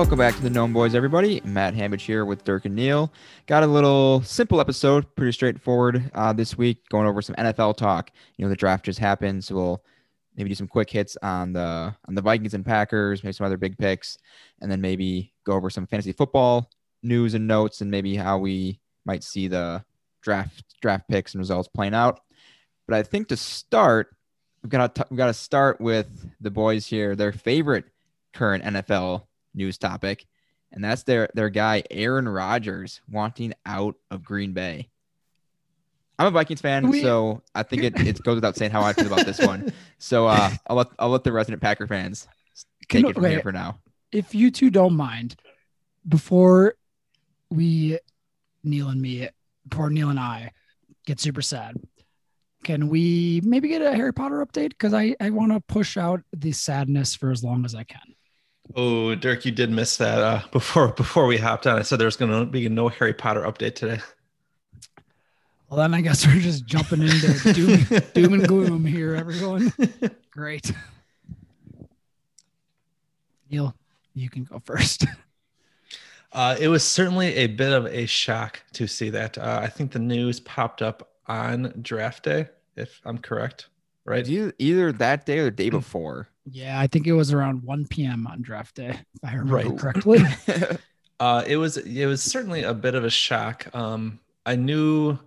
Welcome back to the Gnome Boys, everybody. Matt Hambage here with Dirk and Neil. Got a little simple episode, pretty straightforward this week, going over some NFL talk. You know, the draft just happened, so we'll maybe do some quick hits on the Vikings and Packers, maybe some other big picks, and then maybe go over some fantasy football news and notes, and maybe how we might see the draft picks and results playing out. But I think to start, we've got to start with the boys here, their favorite current NFL news topic, and that's their guy Aaron Rodgers wanting out of Green Bay. I'm a Vikings fan, so I think it goes without saying how I feel about this one. So I'll let the resident Packer fans take it from here for now. If you two don't mind, before Neil and I get super sad, can we maybe get a Harry Potter update? Because I want to push out the sadness for as long as I can. Oh, Dirk, you did miss that before we hopped on. I said there's going to be no Harry Potter update today. Well, then I guess we're just jumping into doom and gloom here, everyone. Great. Neil, you can go first. It was certainly a bit of a shock to see that. I think the news popped up on draft day, if I'm correct, right? Either that day or the day before. Yeah, I think it was around 1 p.m. on draft day, if I remember correctly. It was certainly a bit of a shock. I knew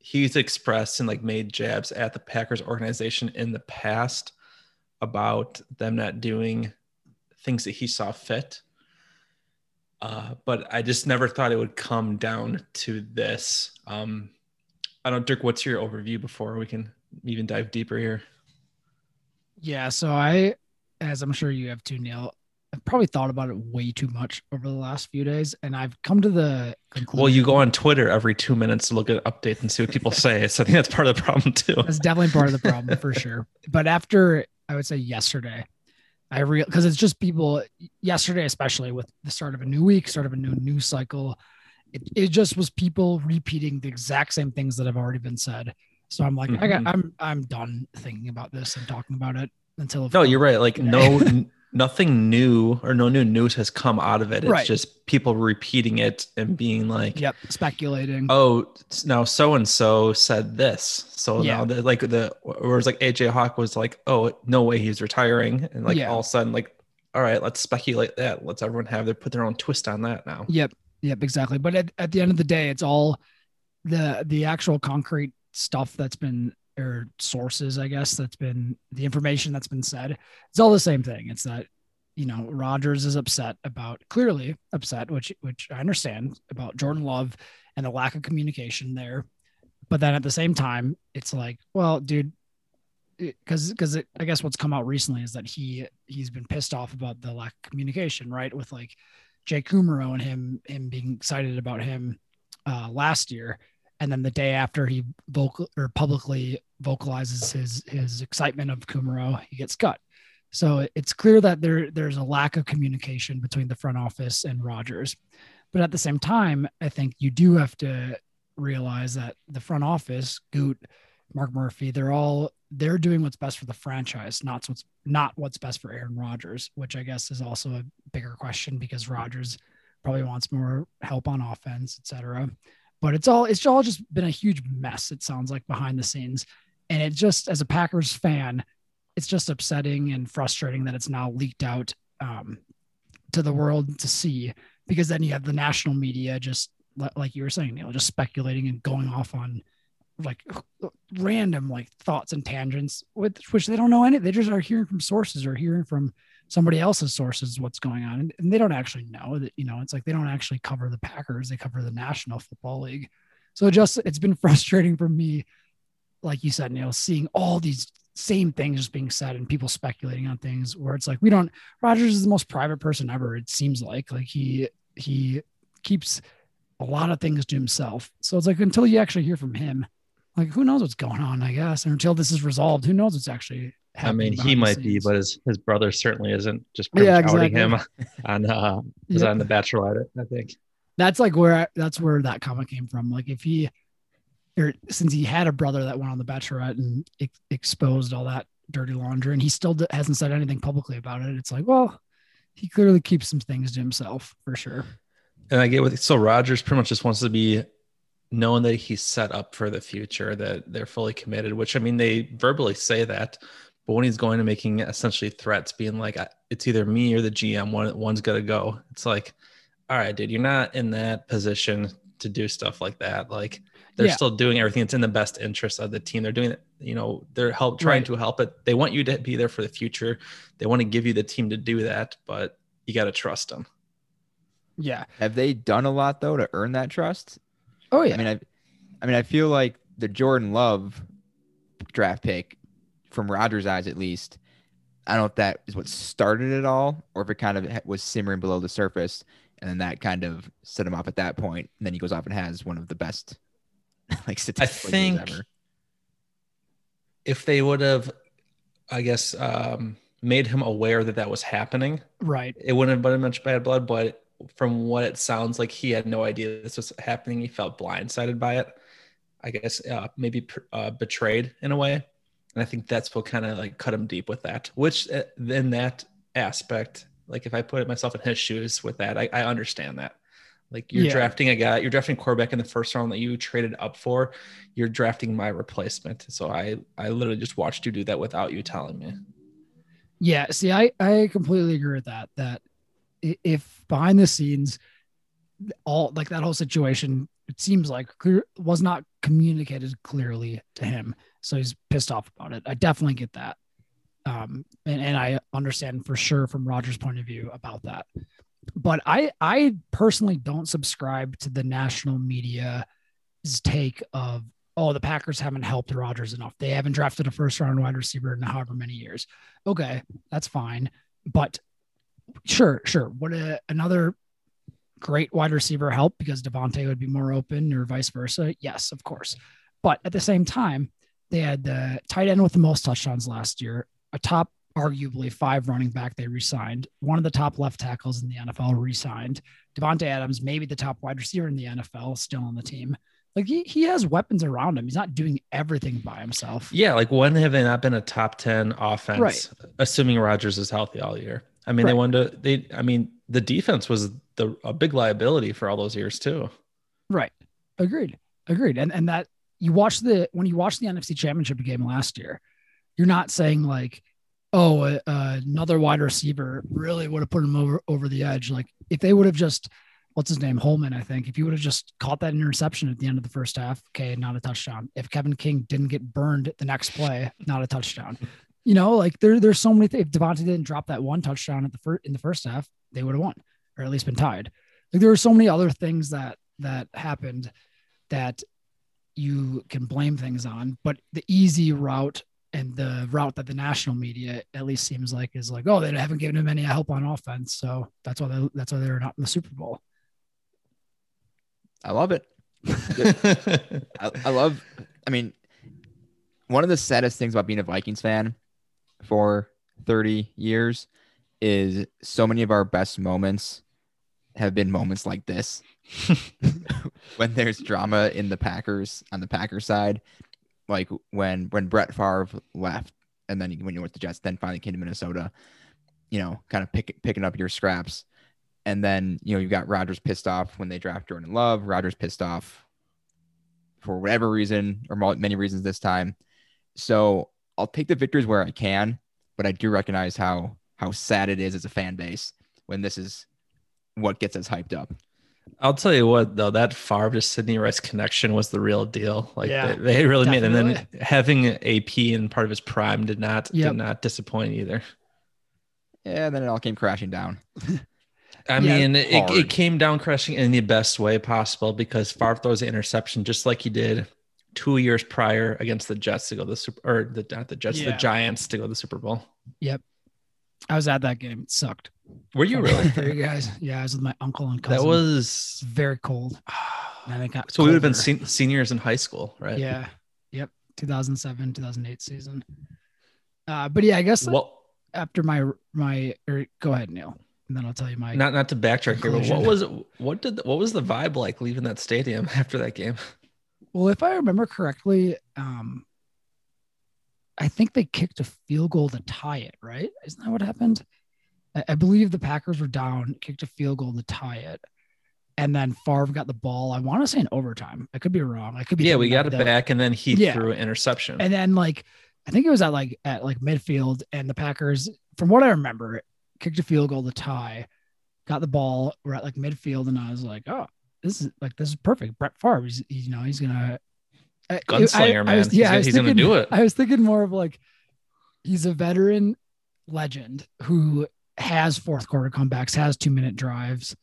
he's expressed and like made jabs at the Packers organization in the past about them not doing things that he saw fit. But I just never thought it would come down to this. I don't, Dirk, what's your overview before we can even dive deeper here? Yeah, so as I'm sure you have too, Neil, I've probably thought about it way too much over the last few days, and I've come to the conclusion. Well, you go on Twitter every 2 minutes to look at updates and see what people say, so I think that's part of the problem too. That's definitely part of the problem for sure. But after, I would say yesterday, because it's just people, yesterday especially with the start of a new week, start of a new news cycle, it just was people repeating the exact same things that have already been said. So I'm like, I'm done thinking about this and talking about it until. No, you're right. Like nothing new or no new news has come out of it. It's just people repeating it and being like, yep, speculating. Oh, now so-and-so said this. So now whereas like AJ Hawk was like, oh, no way he's retiring. And like all of a sudden, like, all right, let's speculate that. Let's everyone put their own twist on that now. Yep, exactly. But at the end of the day, it's all the actual concrete stuff that's been, or sources, I guess, that's been the information that's been said. It's all the same thing. It's that, you know, Rodgers is clearly upset, which I understand about Jordan Love and the lack of communication there. But then at the same time, it's like, well, dude, because I guess what's come out recently is that he's been pissed off about the lack of communication, right? With like Jay Kummerow and him being excited about him last year. And then the day after he publicly vocalizes his excitement of Kummerow, he gets cut. So it's clear that there's a lack of communication between the front office and Rodgers. But at the same time, I think you do have to realize that the front office, Gute, Mark Murphy, they're doing what's best for the franchise, not what's best for Aaron Rodgers, which I guess is also a bigger question because Rodgers probably wants more help on offense, et cetera. But it's all just been a huge mess, it sounds like, behind the scenes. And it just, as a Packers fan, it's just upsetting and frustrating that it's now leaked out to the world to see, because then you have the national media just, like you were saying, Neil, just speculating and going off on like random like thoughts and tangents, which they don't know any. They just are hearing from sources or hearing from somebody else's sources what's going on, and they don't actually know that, you know, it's like they don't actually cover the Packers, they cover the National Football League. So it's been frustrating for me, like you said, Neil, seeing all these same things just being said and people speculating on things where it's like Rodgers is the most private person ever, it seems like he keeps a lot of things to himself. So it's like until you actually hear from him, like who knows what's going on, I guess, and until this is resolved, who knows what's actually. I mean, he might be, but his brother certainly isn't. Just outing him on The Bachelorette, I think. That's like that's where that comment came from. Like since he had a brother that went on The Bachelorette and exposed all that dirty laundry, and he still hasn't said anything publicly about it. It's like, well, he clearly keeps some things to himself for sure. And I get with, so Rodgers pretty much just wants to be known that he's set up for the future, that they're fully committed, which, I mean, they verbally say that, but when he's going and making essentially threats, being like, it's either me or the GM, one's going to go. It's like, all right, dude, you're not in that position to do stuff like that. Like they're still doing everything that's in the best interest of the team. They're doing it, you know, they're trying to help it. They want you to be there for the future. They want to give you the team to do that, but you got to trust them. Yeah. Have they done a lot though to earn that trust? Oh yeah. I mean, I feel like the Jordan Love draft pick from Rodgers' eyes, at least, I don't know if that is what started it all or if it kind of was simmering below the surface. And then that kind of set him off at that point. And then he goes off and has one of the best, like, statistical years ever. If they would have, I guess, made him aware that that was happening, right? It wouldn't have been much bad blood. But from what it sounds like, he had no idea this was happening. He felt blindsided by it. I guess maybe betrayed in a way. And I think that's what kind of like cut him deep with that. Which then that aspect. Like if I put myself in his shoes with that, I understand that. Like you're drafting a guy, you're drafting quarterback in the first round that you traded up for. You're drafting my replacement. So I literally just watched you do that without you telling me. Yeah. See, I completely agree with that. That if behind the scenes, all like that whole situation, it seems like was not communicated clearly to him. So he's pissed off about it. I definitely get that. And I understand for sure from Rodgers' point of view about that, but I personally don't subscribe to the national media's take of, oh, the Packers haven't helped Rodgers enough. They haven't drafted a first round wide receiver in however many years. Okay. That's fine. But sure. Would another great wide receiver help because Devontae would be more open or vice versa? Yes, of course. But at the same time, they had the tight end with the most touchdowns last year. A top, arguably 5 running back they re-signed. One of the top left tackles in the NFL re-signed. Devontae Adams, maybe the top wide receiver in the NFL, still on the team. Like he has weapons around him. He's not doing everything by himself. Yeah, like when have they not been a top 10 offense? Right. Assuming Rodgers is healthy all year. I mean, the defense was a big liability for all those years too. Right. Agreed. And that when you watch the NFC Championship game last year. You're not saying like, oh, another wide receiver really would have put him over the edge. Like if they would have just, what's his name? Holman, I think. If you would have just caught that interception at the end of the first half, okay, not a touchdown. If Kevin King didn't get burned the next play, not a touchdown. You know, like there's so many things. If Devontae didn't drop that one touchdown in the first half, they would have won or at least been tied. Like there were so many other things that happened that you can blame things on, but the easy route and the route that the national media at least seems like is like, oh, they haven't given him any help on offense. So that's why they're not in the Super Bowl. I love it. I mean, one of the saddest things about being a Vikings fan for 30 years is so many of our best moments have been moments like this. When there's drama on the Packers side. Like when Brett Favre left and then when you went to the Jets, then finally came to Minnesota, you know, kind of picking up your scraps. And then, you know, you got Rodgers pissed off when they draft Jordan Love, Rodgers pissed off for whatever reason or many reasons this time. So I'll take the victories where I can, but I do recognize how sad it is as a fan base when this is what gets us hyped up. I'll tell you what, though, that Favre to Sidney Rice connection was the real deal. Like they really definitely made it. And then having AP in part of his prime did not disappoint either. Yeah, then it all came crashing down. I mean, it came down crashing in the best way possible because Favre throws the interception just like he did 2 years prior against the Jets to go to the the Giants to go to the Super Bowl. Yep. I was at that game. It sucked. Were you really? There, you guys. Yeah, I was with my uncle and cousin. That was very cold. And it got colder. We would have been seniors in high school, right? Yeah. Yep. 2007, 2008 season. But yeah, I guess after my go ahead, Neil, and then I'll tell you my not to backtrack here, but what was the vibe like leaving that stadium after that game? Well, if I remember correctly, I think they kicked a field goal to tie it, right? Isn't that what happened? I believe the Packers were down, kicked a field goal to tie it. And then Favre got the ball. I want to say in overtime. I could be wrong. I could be. Yeah, we got it back, and then he threw an interception. And then I think it was at midfield, and the Packers, from what I remember, kicked a field goal to tie, got the ball. We're at midfield, and I was like, oh, this is perfect. Brett Favre, he's gonna gunslinger, man. He's gonna do it. I was thinking more of he's a veteran legend who has fourth quarter comebacks, has 2-minute drives.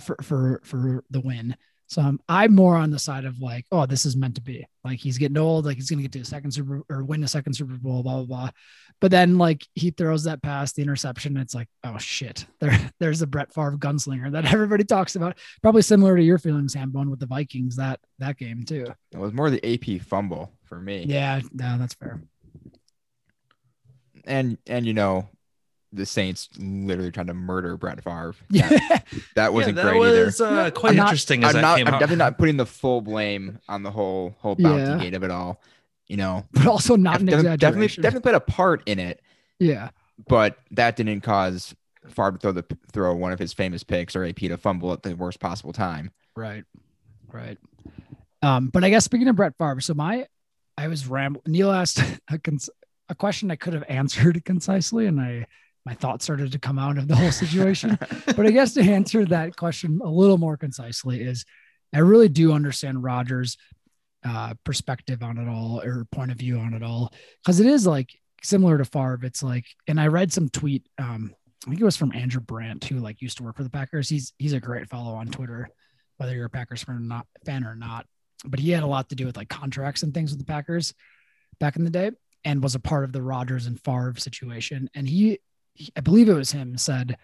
For the win. So I'm more on the side of oh, this is meant to be. He's getting old, he's going to get to a second Super or win a second Super Bowl, blah, blah, blah. But then he throws that pass, the interception. And it's oh shit, there's a Brett Favre gunslinger that everybody talks about. Probably similar to your feelings, Hambone, with the Vikings that game too. It was more the AP fumble for me. Yeah, no, that's fair. And the Saints literally trying to murder Brett Favre. That wasn't great either. That was quite interesting. I'm definitely not putting the full blame on the whole bounty gate of it all, But also not an exaggeration. Definitely played a part in it. Yeah. But that didn't cause Favre to throw one of his famous picks or AP to fumble at the worst possible time. Right. But I guess speaking of Brett Favre, so I was rambling. Neil asked a question I could have answered concisely, and my thoughts started to come out of the whole situation, but I guess to answer that question a little more concisely is I really do understand Rodgers' perspective on it all or point of view on it all. Cause it is similar to Favre. It's and I read some tweet, I think it was from Andrew Brandt who used to work for the Packers. He's a great follow on Twitter, whether you're a Packers fan or not, but he had a lot to do with contracts and things with the Packers back in the day and was a part of the Rodgers and Favre situation. And I believe it was him said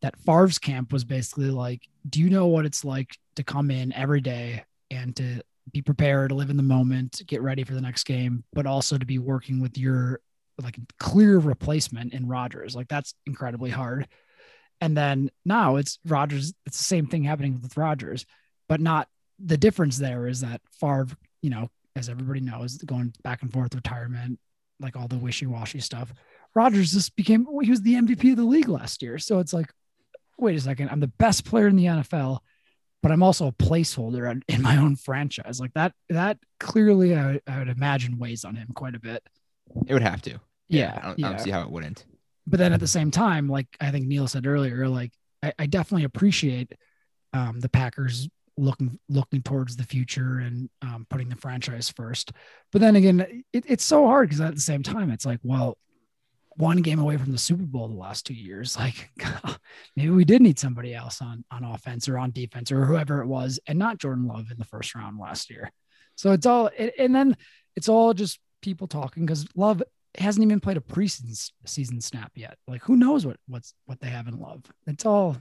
that Favre's camp was basically do you know what it's like to come in every day and to be prepared, live in the moment, get ready for the next game, but also to be working with your clear replacement in Rodgers. That's incredibly hard. And then now it's Rodgers. It's the same thing happening with Rodgers, but not the difference there is that Favre, as everybody knows, going back and forth, retirement, all the wishy-washy stuff. Rodgers just he was the MVP of the league last year. So it's wait a second, I'm the best player in the NFL, but I'm also a placeholder in my own franchise. That clearly I would imagine weighs on him quite a bit. It would have to. Yeah. I don't see how it wouldn't. But then at the same time, I think Neil said earlier, I definitely appreciate the Packers looking towards the future and putting the franchise first. But then again, it's so hard because at the same time, it's well, one game away from the Super Bowl the last 2 years. God, maybe we did need somebody else on offense or on defense or whoever it was, and not Jordan Love in the first round last year. So it's all, and then it's all just people talking because Love hasn't even played a preseason snap yet. Who knows what they have in Love? It's all,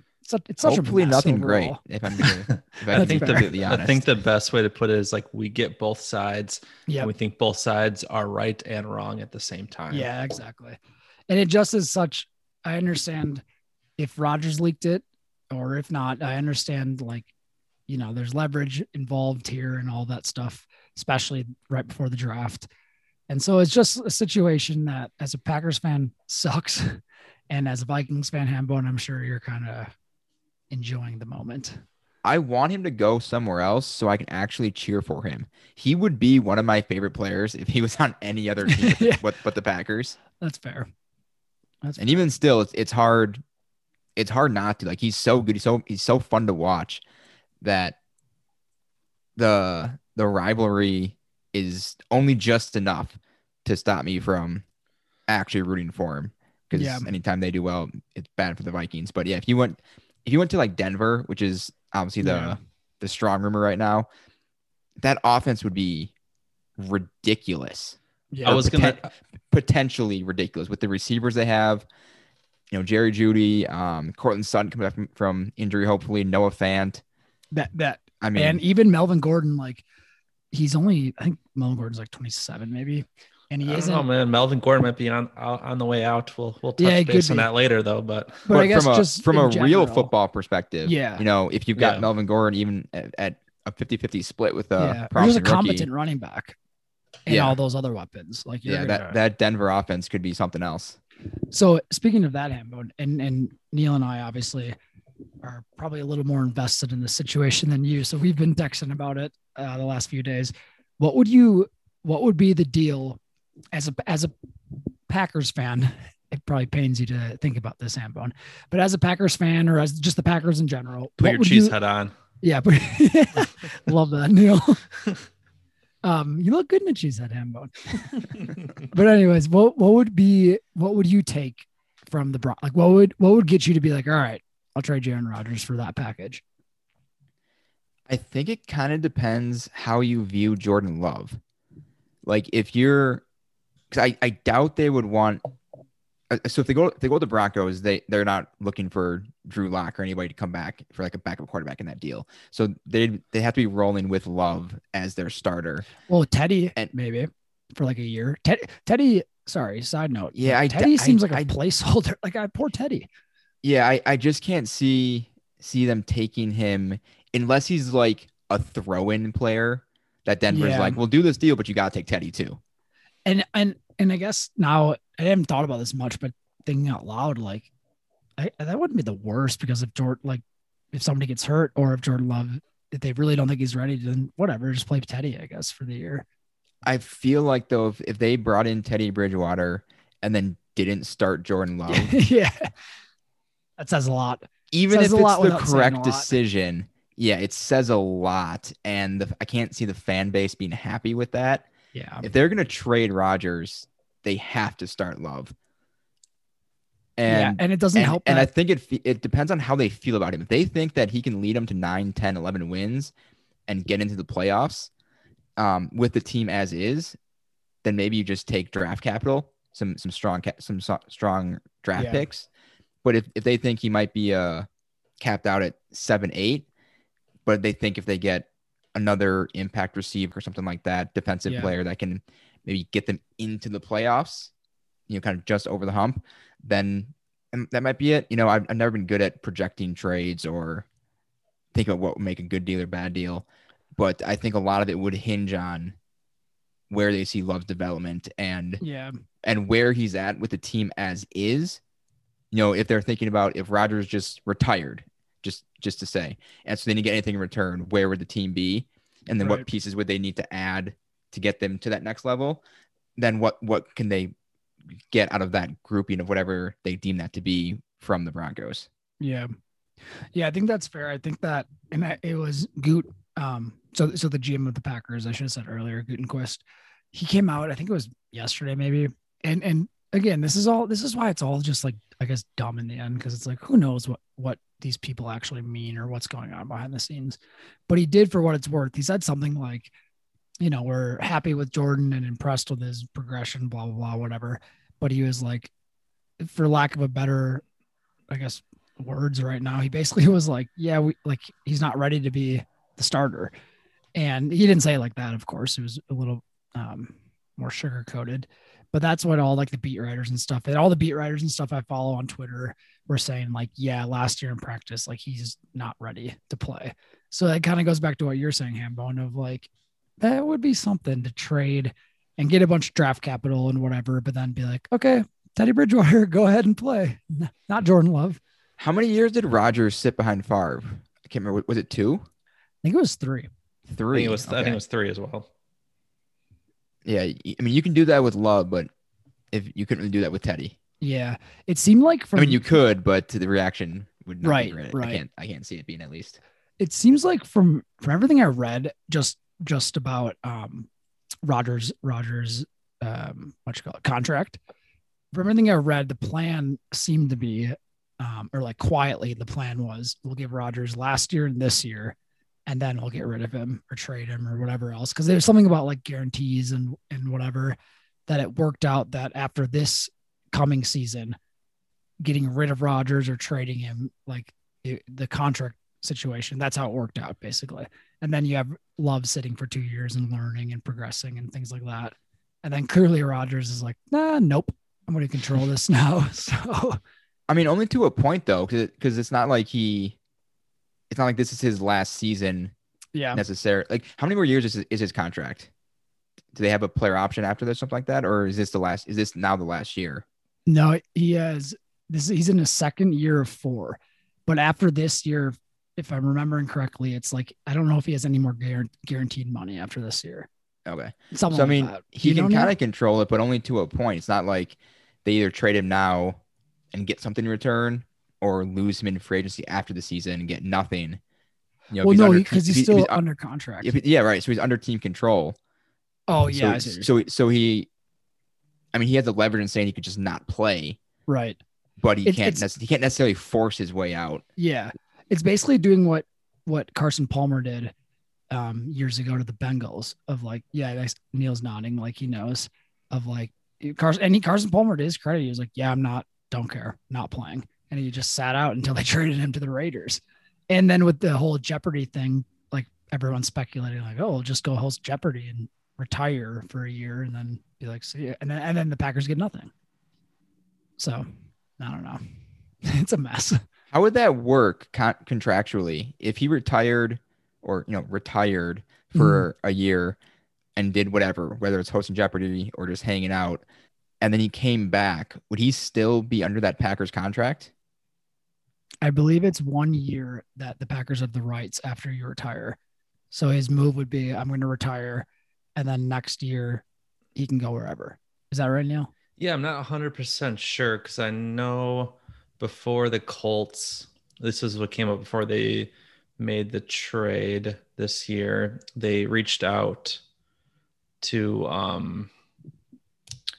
it's such hopefully a nothing overall. Great. If I'm being, I think the best way to put it is we get both sides. Yeah, we think both sides are right and wrong at the same time. Yeah, exactly. And it just is such, I understand if Rodgers leaked it or if not, I understand there's leverage involved here and all that stuff, especially right before the draft. And so it's just a situation that as a Packers fan sucks. And as a Vikings fan, Hambone, I'm sure you're kind of enjoying the moment. I want him to go somewhere else so I can actually cheer for him. He would be one of my favorite players if he was on any other team but the Packers. That's fair. And even still, it's hard. It's hard not to he's so good. He's so fun to watch that the rivalry is only just enough to stop me from actually rooting for him. Cause anytime they do well, it's bad for the Vikings. But yeah, if you went to Denver, which is obviously the strong rumor right now, that offense would be ridiculous. Yeah, I was potentially ridiculous with the receivers they have. Jerry Jeudy, Cortland Sutton coming back from injury, hopefully Noah Fant. And even Melvin Gordon, I think Melvin Gordon's 27, maybe, and he isn't. Oh man, Melvin Gordon might be on the way out. We'll touch base on that later, though. But I guess from a real football perspective, if you've got Melvin Gordon even at a 50-50 split with a competent rookie running back. And all those other weapons. That Denver offense could be something else. So speaking of that, Hambo, and Neil and I obviously are probably a little more invested in this situation than you. So we've been texting about it the last few days. What would be the deal as a Packers fan? It probably pains you to think about this, Hambone, but as a Packers fan or as just the Packers in general, put your cheese head on. Yeah, but love that, Neil. You look good in a cheese head, Hambone. But anyways, what would you take from the Broncos? Like what would get you to be like, all right, I'll trade Aaron Rodgers for that package? I think it kind of depends how you view Jordan Love. Like I doubt they would want. So if they go with the Broncos, they're not looking for Drew Lock or anybody to come back for like a backup quarterback in that deal. So they have to be rolling with Love as their starter. Well, Teddy and maybe for like a year. Teddy, sorry, side note. Yeah, Teddy seems like a placeholder. Like poor Teddy. Yeah, I just can't see them taking him unless he's like a throw-in player that Denver's like, we'll do this deal, but you gotta take Teddy too. And I guess now I haven't thought about this much, but thinking out loud, like that wouldn't be the worst, because if somebody gets hurt or if Jordan Love, if they really don't think he's ready, then whatever, just play Teddy, I guess, for the year. I feel like though, if they brought in Teddy Bridgewater and then didn't start Jordan Love, yeah, that says a lot. Even if it's the correct decision, yeah, it says a lot, and I can't see the fan base being happy with that. Yeah, if they're gonna trade Rodgers, they have to start Love. And it doesn't help. And I think it depends on how they feel about him. If they think that he can lead them to 9, 10, 11 wins and get into the playoffs with the team as is, then maybe you just take draft capital, some strong draft picks. But if they think he might be capped out at 7, 8, but they think if they get another impact receiver or something like that, defensive player that can maybe get them into the playoffs, kind of just over the hump, then that might be it. I've never been good at projecting trades or think about what would make a good deal or bad deal, but I think a lot of it would hinge on where they see Love's development and where he's at with the team as is. If they're thinking about if Rodgers just retired, just to say, and so they didn't get anything in return, where would the team be? And then what pieces would they need to add to get them to that next level? Then what can they get out of that grouping of whatever they deem that to be from the Broncos? Yeah. Yeah, I think that's fair. I think that, it was Gute. So the GM of the Packers, I should have said earlier, Gutekunst, he came out, I think it was yesterday maybe. And again, this is why it's all just like, I guess, dumb in the end, because it's like, who knows what these people actually mean or what's going on behind the scenes. But he did, for what it's worth, he said something like, we're happy with Jordan and impressed with his progression, blah, blah, blah, whatever. But he was like, for lack of a better, I guess, words right now, he basically was like, yeah, he's not ready to be the starter. And he didn't say it like that, of course. It was a little more sugar-coated. But that's what all the beat writers and stuff I follow on Twitter were saying, like, yeah, last year in practice, like, he's not ready to play. So that kind of goes back to what you're saying, Hambone, of like, that would be something to trade and get a bunch of draft capital and whatever, but then be like, okay, Teddy Bridgewater, go ahead and play. Not Jordan Love. How many years did Rodgers sit behind Favre? I can't remember. Was it 2? I think it was 3. I think it was 3 as well. Yeah, I mean, you can do that with Love, but if you couldn't really do that with Teddy. Yeah, it seemed like you could, but the reaction would not be great. Right. I can't see it being, at least. It seems like from everything I read, just about Rodgers contract. From everything I read, the plan seemed to be, or like quietly, the plan was, we'll give Rodgers last year and this year, and then we'll get rid of him or trade him or whatever else. Because there's something about like guarantees and whatever, that it worked out that after this coming season, getting rid of Rodgers or trading him, like the contract situation, that's how it worked out basically. And then you have Love sitting for 2 years and learning and progressing and things like that. And then clearly Rodgers is like, nope, I'm going to control this now. So, I mean, only to a point though, because it's not like it's not like this is his last season necessarily. Like, how many more years is his contract? Do they have a player option after this, something like that? Or is this now the last year? No, he has this. He's in his second year of four, but after this year, if I'm remembering correctly, it's like, I don't know if he has any more guaranteed money after this year. Okay. Something so, I mean, he can kind of control it, but only to a point. It's not like they either trade him now and get something in return or lose him in free agency after the season and get nothing. You know, well, no, because he's still under contract. Yeah, right. So he's under team control. Oh, yeah. So he, I mean, he has the leverage in saying he could just not play. Right. But he can't necessarily force his way out. Yeah. It's basically doing what Carson Palmer did years ago to the Bengals of like, yeah, Neil's nodding like he knows of like Carson Palmer, to his credit, he was like, yeah, don't care, not playing. And he just sat out until they traded him to the Raiders. And then with the whole Jeopardy thing, like everyone's speculating like, oh, we'll just go host Jeopardy and retire for a year and then be like, see ya. And then the Packers get nothing. So I don't know. It's a mess. How would that work contractually if he retired for a year and did whatever, whether it's hosting Jeopardy or just hanging out, and then he came back? Would he still be under that Packers contract? I believe it's 1 year that the Packers have the rights after you retire. So his move would be, I'm going to retire, and then next year he can go wherever. Is that right, Neil? Yeah, I'm not 100% sure because I know... Before the Colts, this is what came up before they made the trade this year. They reached out to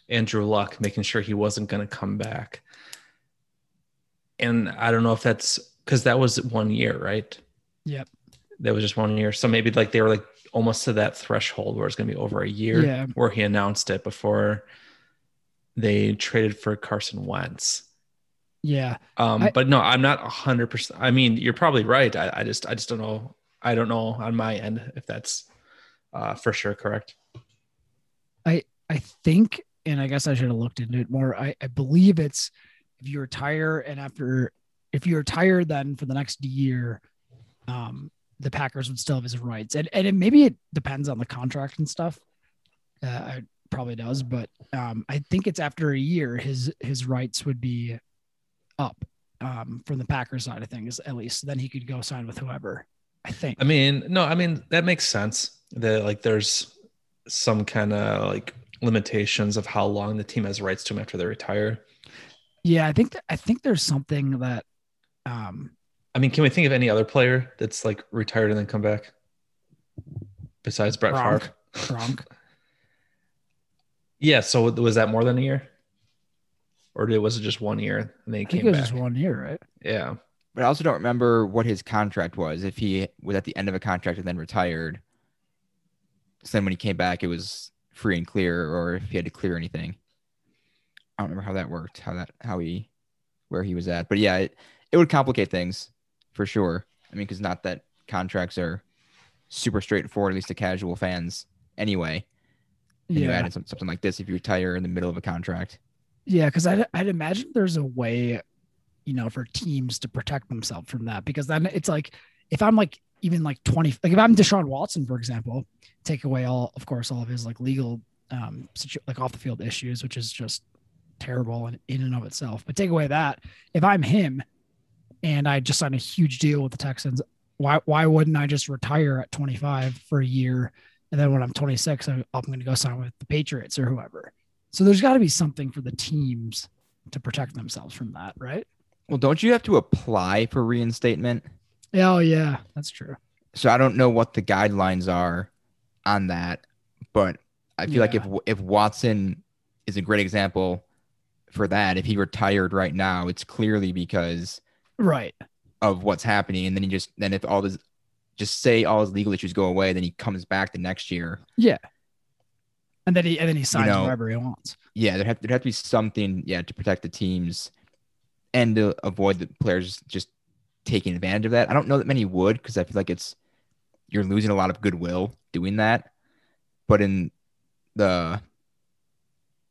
Andrew Luck, making sure he wasn't going to come back. And I don't know if that's because that was 1 year, right? Yep. That was just 1 year. So maybe like they were like almost to that threshold where it's going to be over a year, yeah, where he announced it before they traded for Carson Wentz. Yeah. But no, I'm not 100%. I mean, you're probably right. I just don't know. I don't know on my end if that's for sure correct. I think, and I guess I should have looked into it more. I believe it's if you retire, then for the next year, the Packers would still have his rights. And it depends on the contract and stuff. It probably does, but I think it's after a year, his rights would be up from the Packers side of things, at least. Then he could go sign with whoever, I think. I mean, that makes sense. That like there's some kind of like limitations of how long the team has rights to him after they retire. Yeah, I think there's something that I mean, can we think of any other player that's like retired and then come back besides Brett Favre? Gronk. Yeah, so was that more than a year? Or was it just 1 year and then he came back? It was just 1 year, right? Yeah. But I also don't remember what his contract was. If he was at the end of a contract and then retired, so then when he came back, it was free and clear, or if he had to clear anything. I don't remember how that worked, where he was at. But yeah, it would complicate things for sure. I mean, because not that contracts are super straightforward, at least to casual fans anyway. And you added something like this if you retire in the middle of a contract. Yeah, because I'd imagine there's a way, you know, for teams to protect themselves from that, because then it's like if I'm like even like 20, like if I'm Deshaun Watson, for example, take away all of his like legal like off the field issues, which is just terrible in and of itself. But take away that, if I'm him and I just signed a huge deal with the Texans, why wouldn't I just retire at 25 for a year, and then when I'm 26, I'm going to go sign with the Patriots or whoever. So there's got to be something for the teams to protect themselves from that, right? Well, don't you have to apply for reinstatement? Oh, yeah, that's true. So I don't know what the guidelines are on that, but I feel like if Watson is a great example for that, if he retired right now, it's clearly because of what's happening. And then if all his legal issues go away, then he comes back the next year. Yeah. And then he signs wherever he wants. Yeah, there'd have to be something, to protect the teams and to avoid the players just taking advantage of that. I don't know that many would, because I feel like you're losing a lot of goodwill doing that. But in the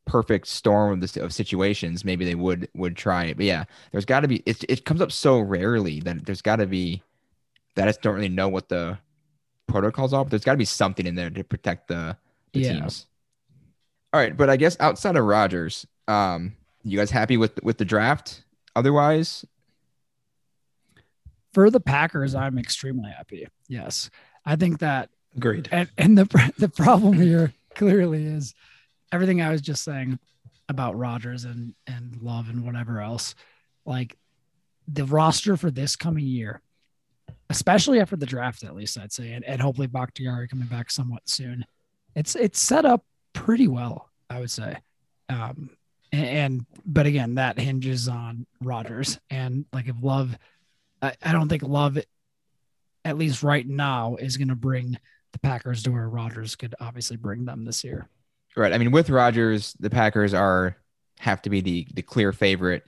perfect storm of situations, maybe they would try it. But yeah, there's got to be. It comes up so rarely that there's got to be. That I just don't really know what the protocols are, but there's got to be something in there to protect the teams. All right, but I guess outside of Rodgers, You guys happy with the draft otherwise? For the Packers, I'm extremely happy. Yes. I think that. Agreed. And the problem here clearly is everything I was just saying about Rodgers and Love and whatever else. Like, the roster for this coming year, especially after the draft, at least I'd say, and hopefully Bakhtiari coming back somewhat soon. It's set up pretty well, I would say. But again, that hinges on Rodgers. And like, if Love, I don't think Love, at least right now, is going to bring the Packers to where Rodgers could obviously bring them this year. Right. I mean, with Rodgers, the Packers have to be the clear favorite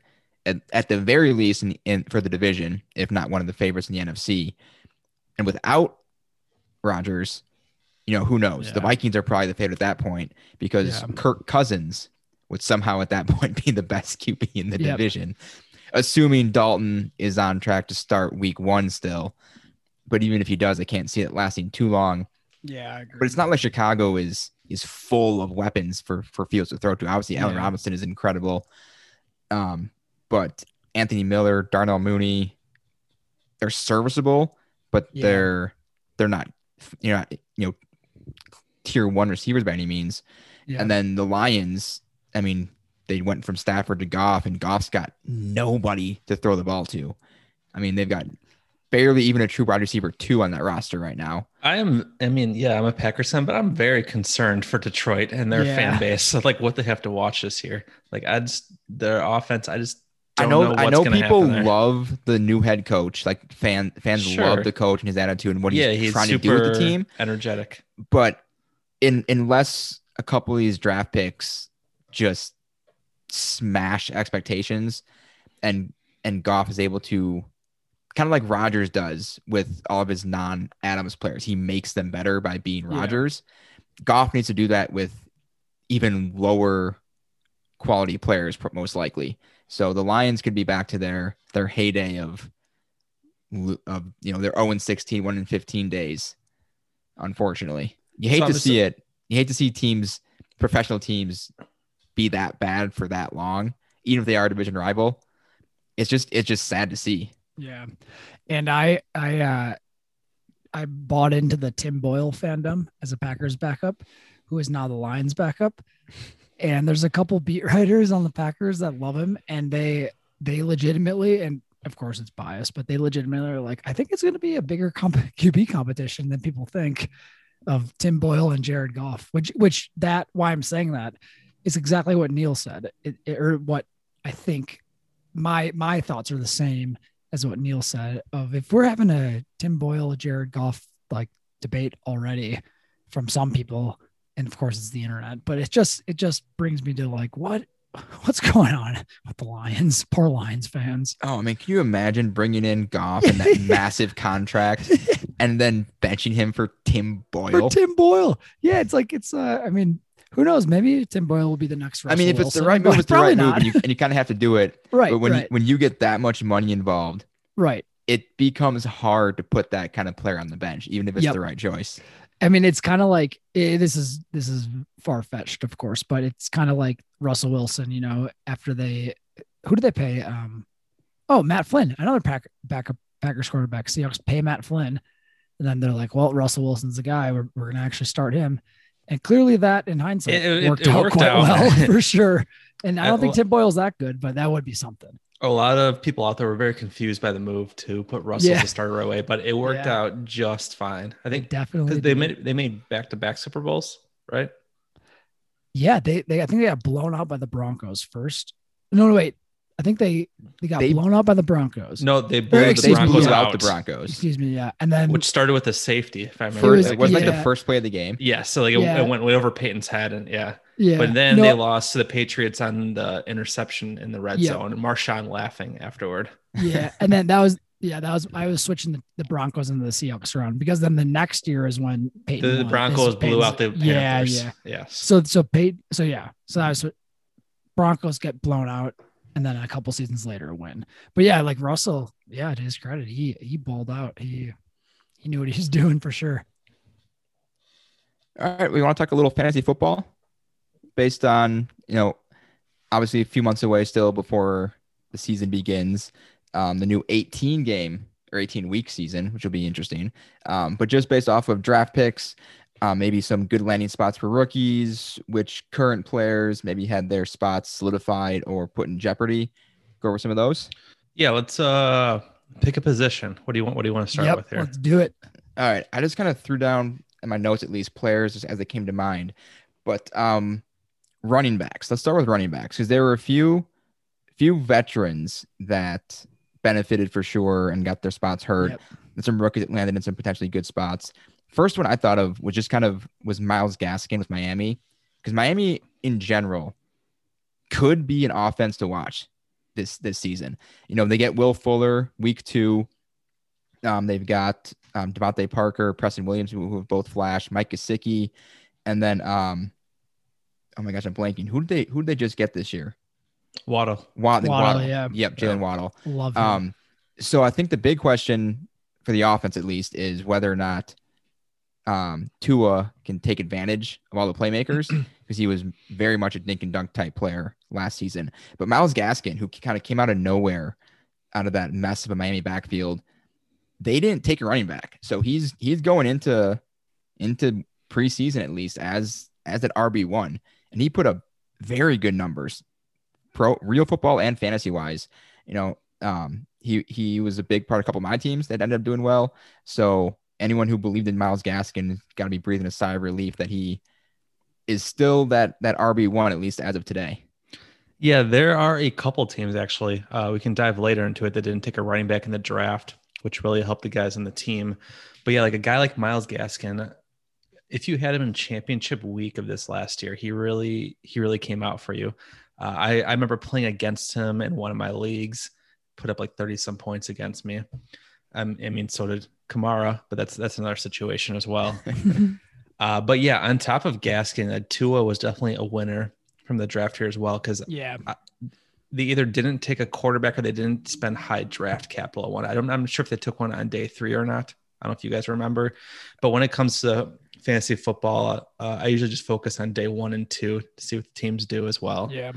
at the very least for the division, if not one of the favorites in the NFC. And without Rodgers, you know, who knows? Yeah. The Vikings are probably the favorite at that point, because Kirk Cousins would somehow at that point be the best QB in the division, assuming Dalton is on track to start week one still. But even if he does, I can't see it lasting too long. Yeah, I agree. But it's not like Chicago is full of weapons for Fields to throw to. Obviously, Allen Robinson is incredible. But Anthony Miller, Darnell Mooney, they're serviceable, but they're not, you know, tier one receivers by any means. Yeah. And then the Lions, I mean, they went from Stafford to Goff, and Goff's got nobody to throw the ball to. I mean, they've got barely even a true wide receiver two on that roster right now. I'm a Packers fan, but I'm very concerned for Detroit and their fan base. So, like, what they have to watch this year. Like, their offense, I know people love the new head coach. Like, fans love the coach and his attitude and what he's trying to do with the team. Energetic. But unless a couple of these draft picks just smash expectations, and Goff is able to, kind of like Rodgers does with all of his non-Adams players, he makes them better by being Rodgers. Goff needs to do that with even lower quality players, most likely. So the Lions could be back to their heyday of their 0-16, 1-15 days. Unfortunately, you hate to see it. You hate to see professional teams, be that bad for that long, even if they are a division rival. It's just sad to see. Yeah. And I bought into the Tim Boyle fandom as a Packers backup, who is now the Lions backup. And there's a couple beat writers on the Packers that love him. And they legitimately, and of course it's biased, but they legitimately are like, I think it's going to be a bigger QB competition than people think, of Tim Boyle and Jared Goff, which that why I'm saying that is exactly what Neil said, or what I think my thoughts are the same as what Neil said, of if we're having a Tim Boyle, Jared Goff like debate already from some people, and of course it's the internet, but it just brings me to like, what's going on with the Lions, poor Lions fans. Oh, I mean, can you imagine bringing in Goff and that massive contract and then benching him for Tim Boyle? For Tim Boyle. Yeah. It's like, I mean, who knows? Maybe Tim Boyle will be the next Russell Wilson. I mean, if it's the right move, it's the right move, and you kind of have to do it. Right. But when you get that much money involved, right, it becomes hard to put that kind of player on the bench, even if it's the right choice. I mean, it's kind of like, this is far-fetched, of course, but it's kind of like Russell Wilson, you know, after who do they pay? Matt Flynn, another Packers quarterback. Seahawks pay Matt Flynn. And then they're like, well, Russell Wilson's the guy. We're going to actually start him. And clearly that, in hindsight, it worked out quite well, for sure. And I don't think Tim Boyle's that good, but that would be something. A lot of people out there were very confused by the move to put Russell to start right away, but it worked out just fine. I think definitely because they made back-to-back Super Bowls, right? Yeah, they I think they got blown out by the Broncos first. No, wait. I think they got blown out by the Broncos. No, they blew out the Broncos. Excuse me, yeah. And then, which started with a safety, if I remember. It was the first play of the game. Yeah, so it went way over Peyton's head, and yeah. But then they lost to the Patriots on the interception in the red zone, and Marshawn laughing afterward. Yeah, and then I was switching the Broncos into the Seahawks round, because then the next year is when Peyton the Broncos blew out the Panthers. Yeah. So I was Broncos get blown out. And then a couple seasons later, win. But yeah, like Russell, to his credit, he balled out. He knew what he was doing, for sure. All right, we want to talk a little fantasy football based on obviously a few months away still before the season begins, the new 18-week season, which will be interesting. But just based off of draft picks, maybe some good landing spots for rookies, which current players maybe had their spots solidified or put in jeopardy. Go over some of those. Yeah, let's pick a position. What do you want? What do you want to start with here? Let's do it. All right. I just kind of threw down in my notes, at least, players just as they came to mind. But running backs. Let's start with running backs because there were a few veterans that benefited for sure and got their spots heard. Yep. And some rookies that landed in some potentially good spots. First one I thought of was just kind of was Myles Gaskin with Miami, because Miami in general could be an offense to watch this season. You know, they get Will Fuller week 2. They've got Devontae Parker, Preston Williams, who have both flashed, Mike Gesicki, and then oh my gosh, I'm blanking. Who did they just get this year? Waddle. Yeah. Yep, Jalen Waddle. Love him. So I think the big question for the offense, at least, is whether or not Tua can take advantage of all the playmakers, because he was very much a dink and dunk type player last season. But Myles Gaskin, who kind of came out of nowhere, out of that mess of a Miami backfield, they didn't take a running back, so he's going into preseason at least as an RB1, and he put up very good numbers, pro real football and fantasy wise. You know, he was a big part of a couple of my teams that ended up doing well. So anyone who believed in Myles Gaskin has got to be breathing a sigh of relief that he is still that RB1, at least as of today. Yeah, there are a couple teams, actually. We can dive later into it, that didn't take a running back in the draft, which really helped the guys on the team. But yeah, like a guy like Myles Gaskin, if you had him in championship week of this last year, he really came out for you. I remember playing against him in one of my leagues, put up like 30-some points against me. I mean, so did Kamara, but that's another situation as well. But yeah, on top of Gaskin, Tua was definitely a winner from the draft here as well, because they either didn't take a quarterback or they didn't spend high draft capital on one. I'm sure if they took one on day 3 or not. I don't know if you guys remember, but when it comes to fantasy football, I usually just focus on day 1 and 2 to see what the teams do as well. Yeah.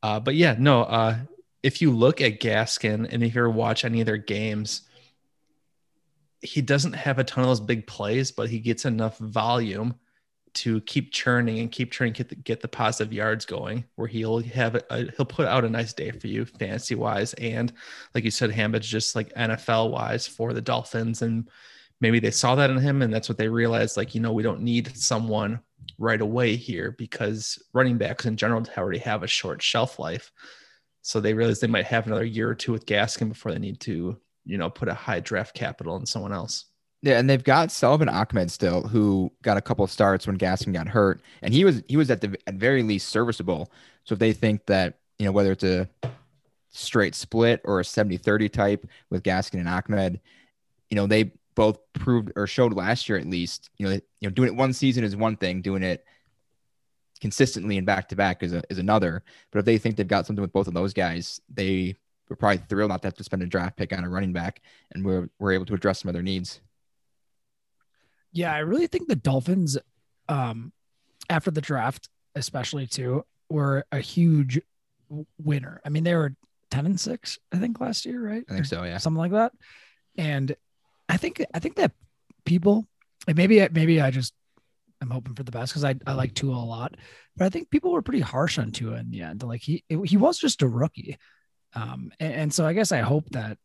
But yeah, no. If you look at Gaskin and if you ever watch any of their games, he doesn't have a ton of those big plays, but he gets enough volume to keep churning, get the positive yards going, where he'll put out a nice day for you fantasy wise. And like you said, Hambage, just like NFL wise for the Dolphins. And maybe they saw that in him, and that's what they realized. Like, you know, we don't need someone right away here because running backs in general already have a short shelf life. So they realized they might have another year or two with Gaskin before they need to, you know, put a high draft capital on someone else. Yeah, and they've got Salvon Ahmed still, who got a couple of starts when Gaskin got hurt, and he was at very least serviceable. So if they think that, you know, whether it's a straight split or a 70-30 type with Gaskin and Ahmed, you know, they both proved or showed last year at least, you know, doing it one season is one thing, doing it consistently and back-to-back is another. But if they think they've got something with both of those guys, they were probably thrilled not to have to spend a draft pick on a running back, and we're able to address some of their needs. Yeah, I really think the Dolphins, after the draft especially too, were a huge winner. I mean, they were 10-6, I think, last year, right? I think so, yeah. Something like that. And I think that people, and maybe I just, I'm hoping for the best because I like Tua a lot, but I think people were pretty harsh on Tua in the end. Like he was just a rookie. And so I guess I hope that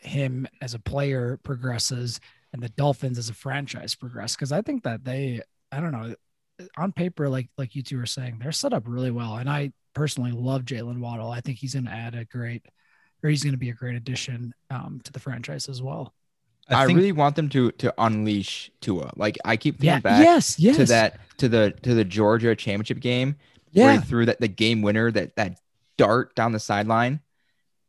him as a player progresses and the Dolphins as a franchise progress. Cause I think that I don't know, on paper, like you two are saying, they're set up really well. And I personally love Jalen Waddle. I think he's going to be a great addition to the franchise as well. I really want them to unleash Tua. Like I keep thinking back to that to the Georgia championship game where he threw that the game winner, that dart down the sideline.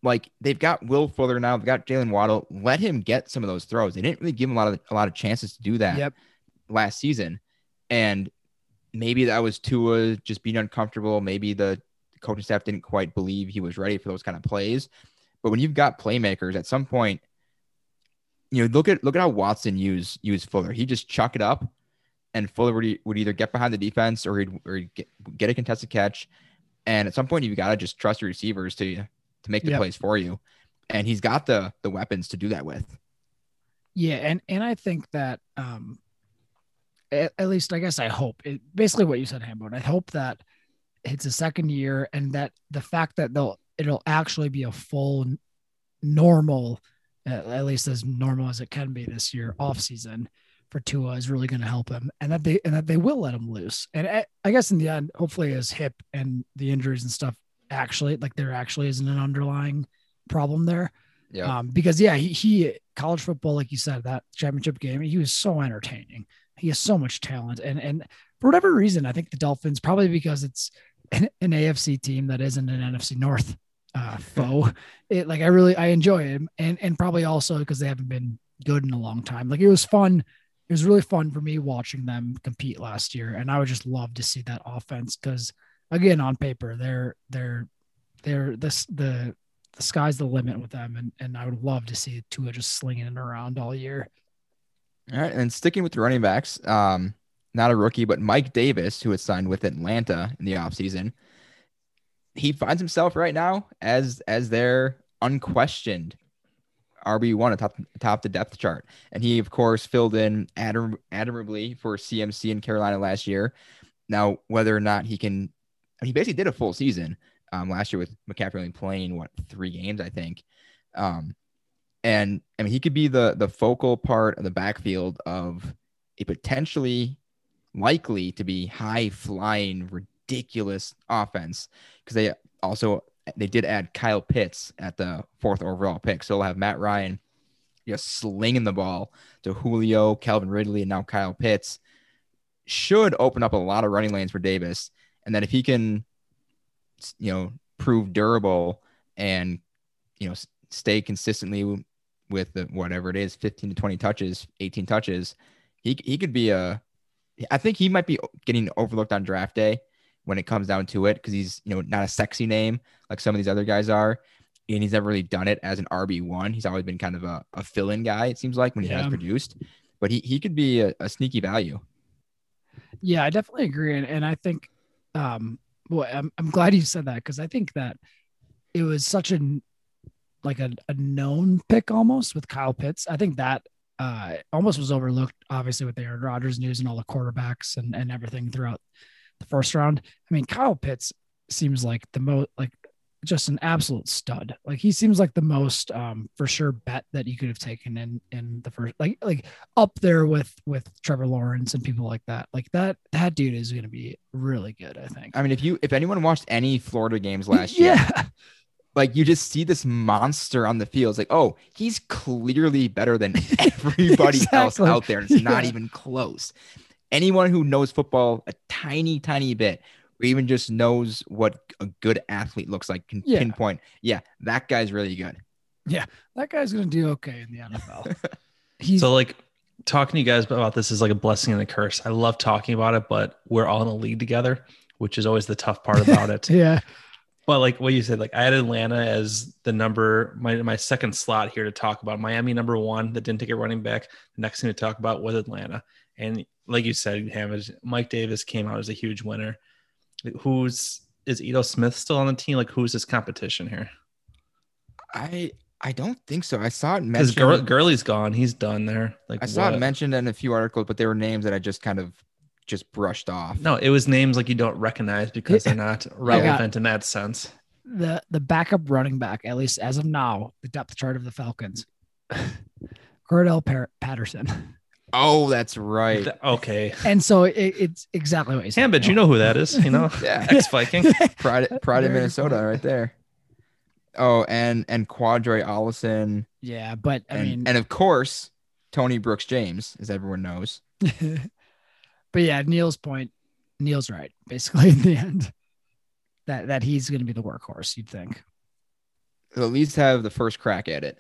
Like they've got Will Fuller now, they've got Jalen Waddle. Let him get some of those throws. They didn't really give him a lot of chances to do that last season, and maybe that was Tua just being uncomfortable. Maybe the coaching staff didn't quite believe he was ready for those kind of plays. But when you've got playmakers, at some point, you know, look at how Watson used Fuller. He just chuck it up, and Fuller would either get behind the defense or he'd get a contested catch, And at some point, you've got to just trust your receivers to make the plays for you. And he's got the weapons to do that with. Yeah. And I think that at least, I guess, I hope it, basically what you said, Hambone, I hope that it's a second year and that the fact that it'll actually be a full normal, at least as normal as it can be this year, off season for Tua is really going to help him, and that they will let him loose. And I guess in the end, hopefully his hip and the injuries and stuff, actually, like, there actually isn't an underlying problem there. Yeah. Because he college football, like you said, that championship game, he was so entertaining. He has so much talent, and for whatever reason, I think the Dolphins, probably because it's an AFC team that isn't an NFC North foe. I enjoy him, and probably also because they haven't been good in a long time. Like, it was fun. It was really fun for me watching them compete last year. And I would just love to see that offense. 'Cause again, on paper, the sky's the limit with them. And I would love to see Tua just slinging it around all year. All right. And sticking with the running backs, not a rookie, but Mike Davis, who had signed with Atlanta in the offseason, he finds himself right now as their unquestioned RB1 atop the depth chart. And he, of course, filled in admirably for CMC in Carolina last year. Now, whether or not he basically did a full season last year with McCaffrey only playing, 3 games, I think. And I mean, he could be the focal part of the backfield of a potentially likely to be high-flying, ridiculous offense, because they also... They did add Kyle Pitts at the 4th overall pick. So they'll have Matt Ryan just slinging the ball to Julio, Calvin Ridley, and now Kyle Pitts. Should open up a lot of running lanes for Davis. And then if he can, prove durable and, stay consistently with the, whatever it is, 15 to 20 touches, 18 touches, he could be I think he might be getting overlooked on draft day when it comes down to it, because he's not a sexy name like some of these other guys are, and he's never really done it as an RB1. He's always been kind of a fill-in guy, it seems like, when he has produced, but he could be a sneaky value. Yeah, I definitely agree, and I think I'm glad you said that, because I think that it was such a known pick almost with Kyle Pitts. I think that almost was overlooked, obviously, with the Aaron Rodgers news and all the quarterbacks and everything throughout the first round. I mean, Kyle Pitts seems like the most, like, just an absolute stud. Like, he seems like the most for sure bet that you could have taken in the first, like up there with Trevor Lawrence and people like that. Like, that dude is going to be really good, I think. I mean, if anyone watched any Florida games last year, like, you just see this monster on the field. It's like, oh, he's clearly better than everybody else out there. It's not even close. Anyone who knows football a tiny, tiny bit, or even just knows what a good athlete looks like, can pinpoint, that guy's really good. Yeah, that guy's going to do okay in the NFL. So, like, talking to you guys about this is like a blessing and a curse. I love talking about it, but we're all in a league together, which is always the tough part about it. Yeah. But like what you said, like, I had Atlanta as the number, my second slot here to talk about. Miami, number one, that didn't take a running back. The next thing to talk about was Atlanta. And like you said, Mike Davis came out as a huge winner. Is Edo Smith still on the team? Like, who's his competition here? I don't think so. I saw it mentioned. Because Gurley's gone. He's done there. Like, I saw it mentioned in a few articles, but they were names that I just kind of just brushed off. No, it was names like you don't recognize because they're not relevant in that sense. The backup running back, at least as of now, the depth chart of the Falcons, Cordell Patterson. Oh, that's right. Okay. And so it's exactly what you said. But you know who that is, yeah. Ex-Viking. Pride of Minnesota right there. Oh, and Quadre Ollison. Yeah, but and of course, Tony Brooks-James, as everyone knows. But yeah, Neil's right, basically, in the end. That he's going to be the workhorse, you'd think. He'll at least have the first crack at it.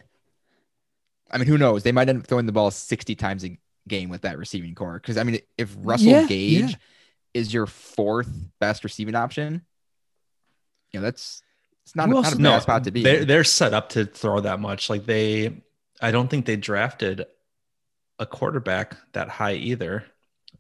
I mean, who knows? They might end up throwing the ball 60 times a game with that receiving core. Because I mean, if Russell Gage is your 4th best receiving option, it's not a bad spot to be. They're set up to throw that much. Like, I don't think they drafted a quarterback that high either.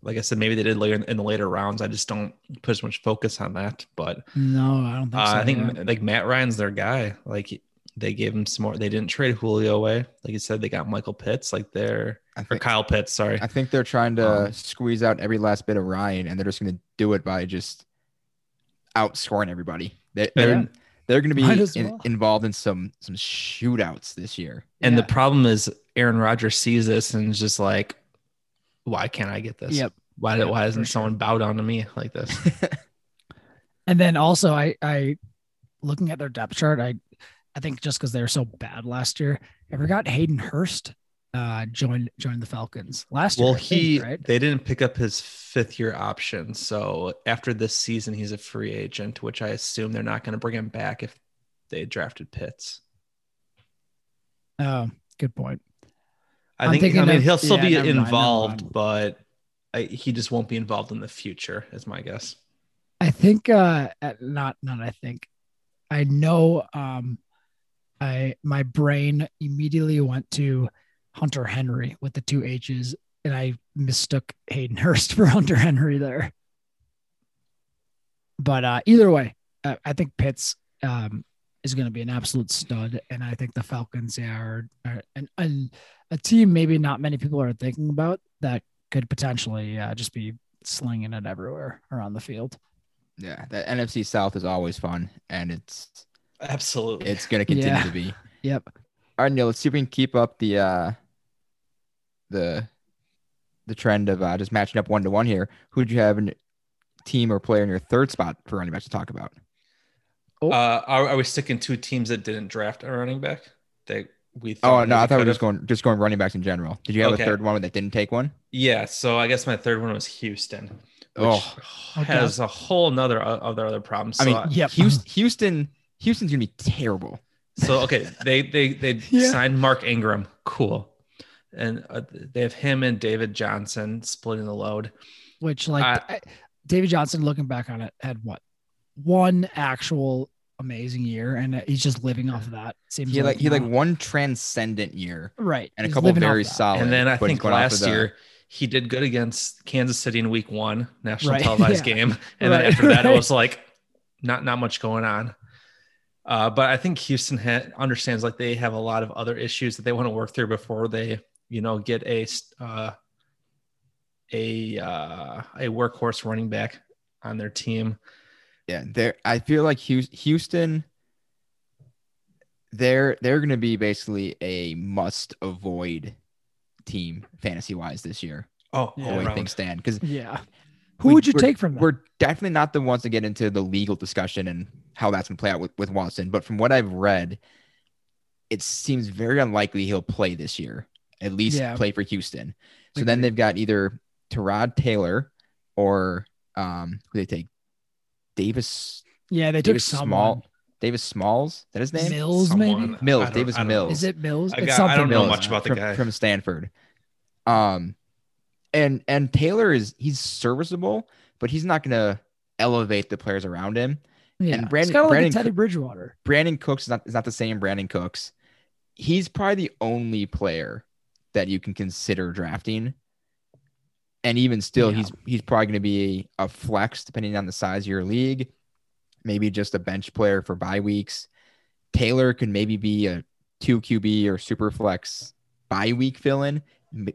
Like I said, maybe they did later in the later rounds. I just don't put as much focus on that. But no, I don't think so. I think like Matt Ryan's their guy. Like they gave him some more. They didn't trade Julio away. Like you said, they got Michael Pitts. Like they're or Kyle Pitts. Sorry, I think they're trying to squeeze out every last bit of Ryan, and they're just going to do it by just outscoring everybody. They're going to be involved in some shootouts this year. And the problem is Aaron Rodgers sees this and is just like, why can't I get this? Yep. Why doesn't someone bow down to me like this? And then also I looking at their depth chart, I think just because they were so bad last year, I forgot Hayden Hurst joined the Falcons last year. Well, they didn't pick up his 5th-year option. So after this season, he's a free agent, which I assume they're not going to bring him back if they drafted Pitts. Oh, good point. I mean, he'll still be involved, but he just won't be involved in the future is my guess. I think my brain immediately went to Hunter Henry with the 2 H's, and I mistook Hayden Hurst for Hunter Henry there. But either way, I think Pitts is going to be an absolute stud, and I think the Falcons are a team maybe not many people are thinking about that could potentially just be slinging it everywhere around the field. Yeah, the NFC South is always fun, and it's going to continue to be. Yep. All right, Neil, let's see if we can keep up the trend of just matching up 1-to-1 here. Who'd you have in team or player in your 3rd spot for running back to talk about? Oh. Are we sticking 2 teams that didn't draft a running back? I thought we were just going running backs in general. Did you have a 3rd one that didn't take one? Yeah, so I guess my 3rd one was Houston, which has a whole nother other problem. So Houston's gonna be terrible. So, okay, they signed Mark Ingram. Cool. And they have him and David Johnson splitting the load. Which, David Johnson, looking back on it, had one actual amazing year, and he's just living off of that. He had one transcendent year. Right. And a couple very solid. And then I think last year, he did good against Kansas City in week 1, national televised game. And then after that, it was like not much going on. But I think Houston understands like they have a lot of other issues that they want to work through before they, get a workhorse running back on their team. Yeah, I feel like Houston, they're going to be basically a must avoid team fantasy wise this year. Oh, the way things stand, because who would you take from them? We're definitely not the ones to get into the legal discussion and how that's going to play out with Watson. But from what I've read, it seems very unlikely he'll play this year, at least play for Houston. So then they've got either Tyrod Taylor or who they take? Davis. Yeah, they Davis took someone. Small. Davis Smalls. That his name? Mills, someone. Maybe? Mills. Davis Mills. Is it Mills? I don't know much about the guy. From Stanford. And Taylor he's serviceable, but he's not going to elevate the players around him. Yeah. And Brandon Teddy Bridgewater. Brandon Cooks is not the same Brandon Cooks. He's probably the only player that you can consider drafting. And even still, he's probably going to be a flex depending on the size of your league. Maybe just a bench player for bye weeks. Taylor could maybe be a 2 QB or super flex bye week fill-in.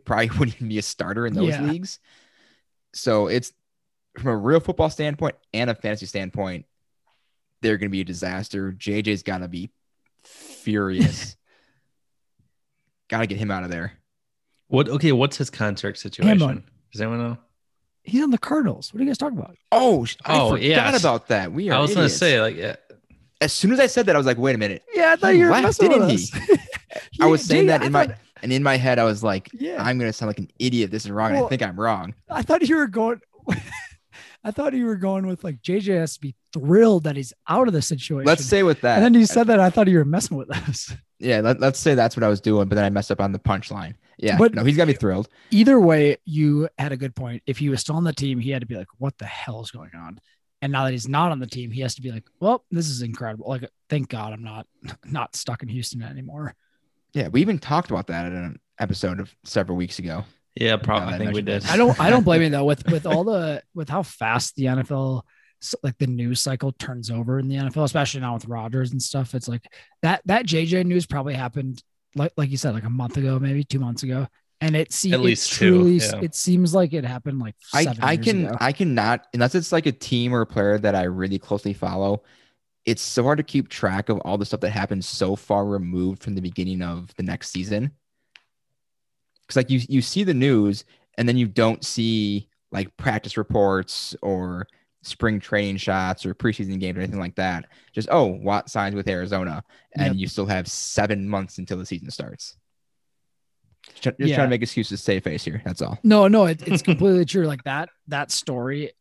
Probably wouldn't even be a starter in those leagues. So it's from a real football standpoint and a fantasy standpoint, they're going to be a disaster. JJ's got to be furious. Got to get him out of there. What's his contract situation? Does anyone know? He's on the Cardinals. What are you guys talking about? I forgot about that. I was going to say, as soon as I said that, I was like, wait a minute. Yeah, I thought you were messing with us. I was saying that in my head, I was like, I'm going to sound like an idiot. This is wrong. Well, and I think I'm wrong. I thought you were going with like JJ has to be thrilled that he's out of the situation. Let's say with that. And then you said that I thought you were messing with us. Yeah, let's say that's what I was doing, but then I messed up on the punchline. Yeah, but no, he's got to be thrilled. Either way, you had a good point. If he was still on the team, he had to be like, what the hell is going on? And now that he's not on the team, he has to be like, well, this is incredible. Like, thank God I'm not stuck in Houston anymore. Yeah, we even talked about that in an episode of several weeks ago. Yeah, probably. I think we did. I don't blame you though. With how fast the NFL, like the news cycle turns over in the NFL, especially now with Rodgers and stuff. It's like that JJ news probably happened like you said, like a month ago, maybe 2 months ago. And it seems at least truly, two. Yeah. It seems like it happened like seven years ago. I cannot, unless it's like a team or a player that I really closely follow. It's so hard to keep track of all the stuff that happens so far removed from the beginning of the next season. Cause like you see the news and then you don't see like practice reports or spring training shots or preseason games or anything like that. Just, oh, Watt signs with Arizona and you still have 7 months until the season starts. Just trying to make excuses to save face here. That's all. No, it's completely true. Like that story,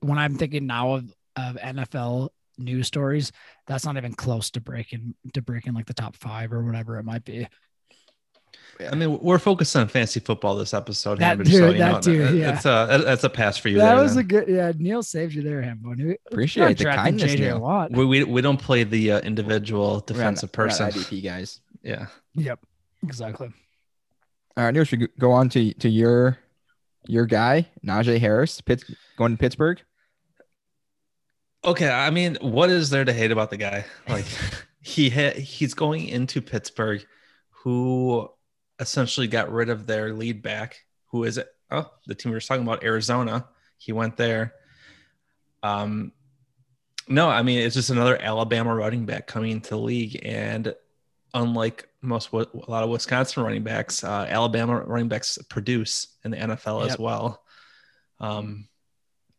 when I'm thinking now of NFL news stories, that's not even close to breaking like the top five or whatever it might be. I mean, we're focused on fantasy football this episode. That's a pass for you. That was a good. Yeah, Neil saved you there, Hambo. Appreciate the kindness, Neil. We don't play the individual defensive person. IDP guys. Yeah. Yep. Exactly. All right, Neil, should we go on to your guy, Najee Harris, going to Pittsburgh? Okay, I mean, what is there to hate about the guy? Like, he's going into Pittsburgh, who essentially got rid of their lead back, who is the team we were talking about, Arizona. He went there. No, I mean, it's just another Alabama running back coming into the league, and unlike a lot of Wisconsin running backs, Alabama running backs produce in the NFL as well.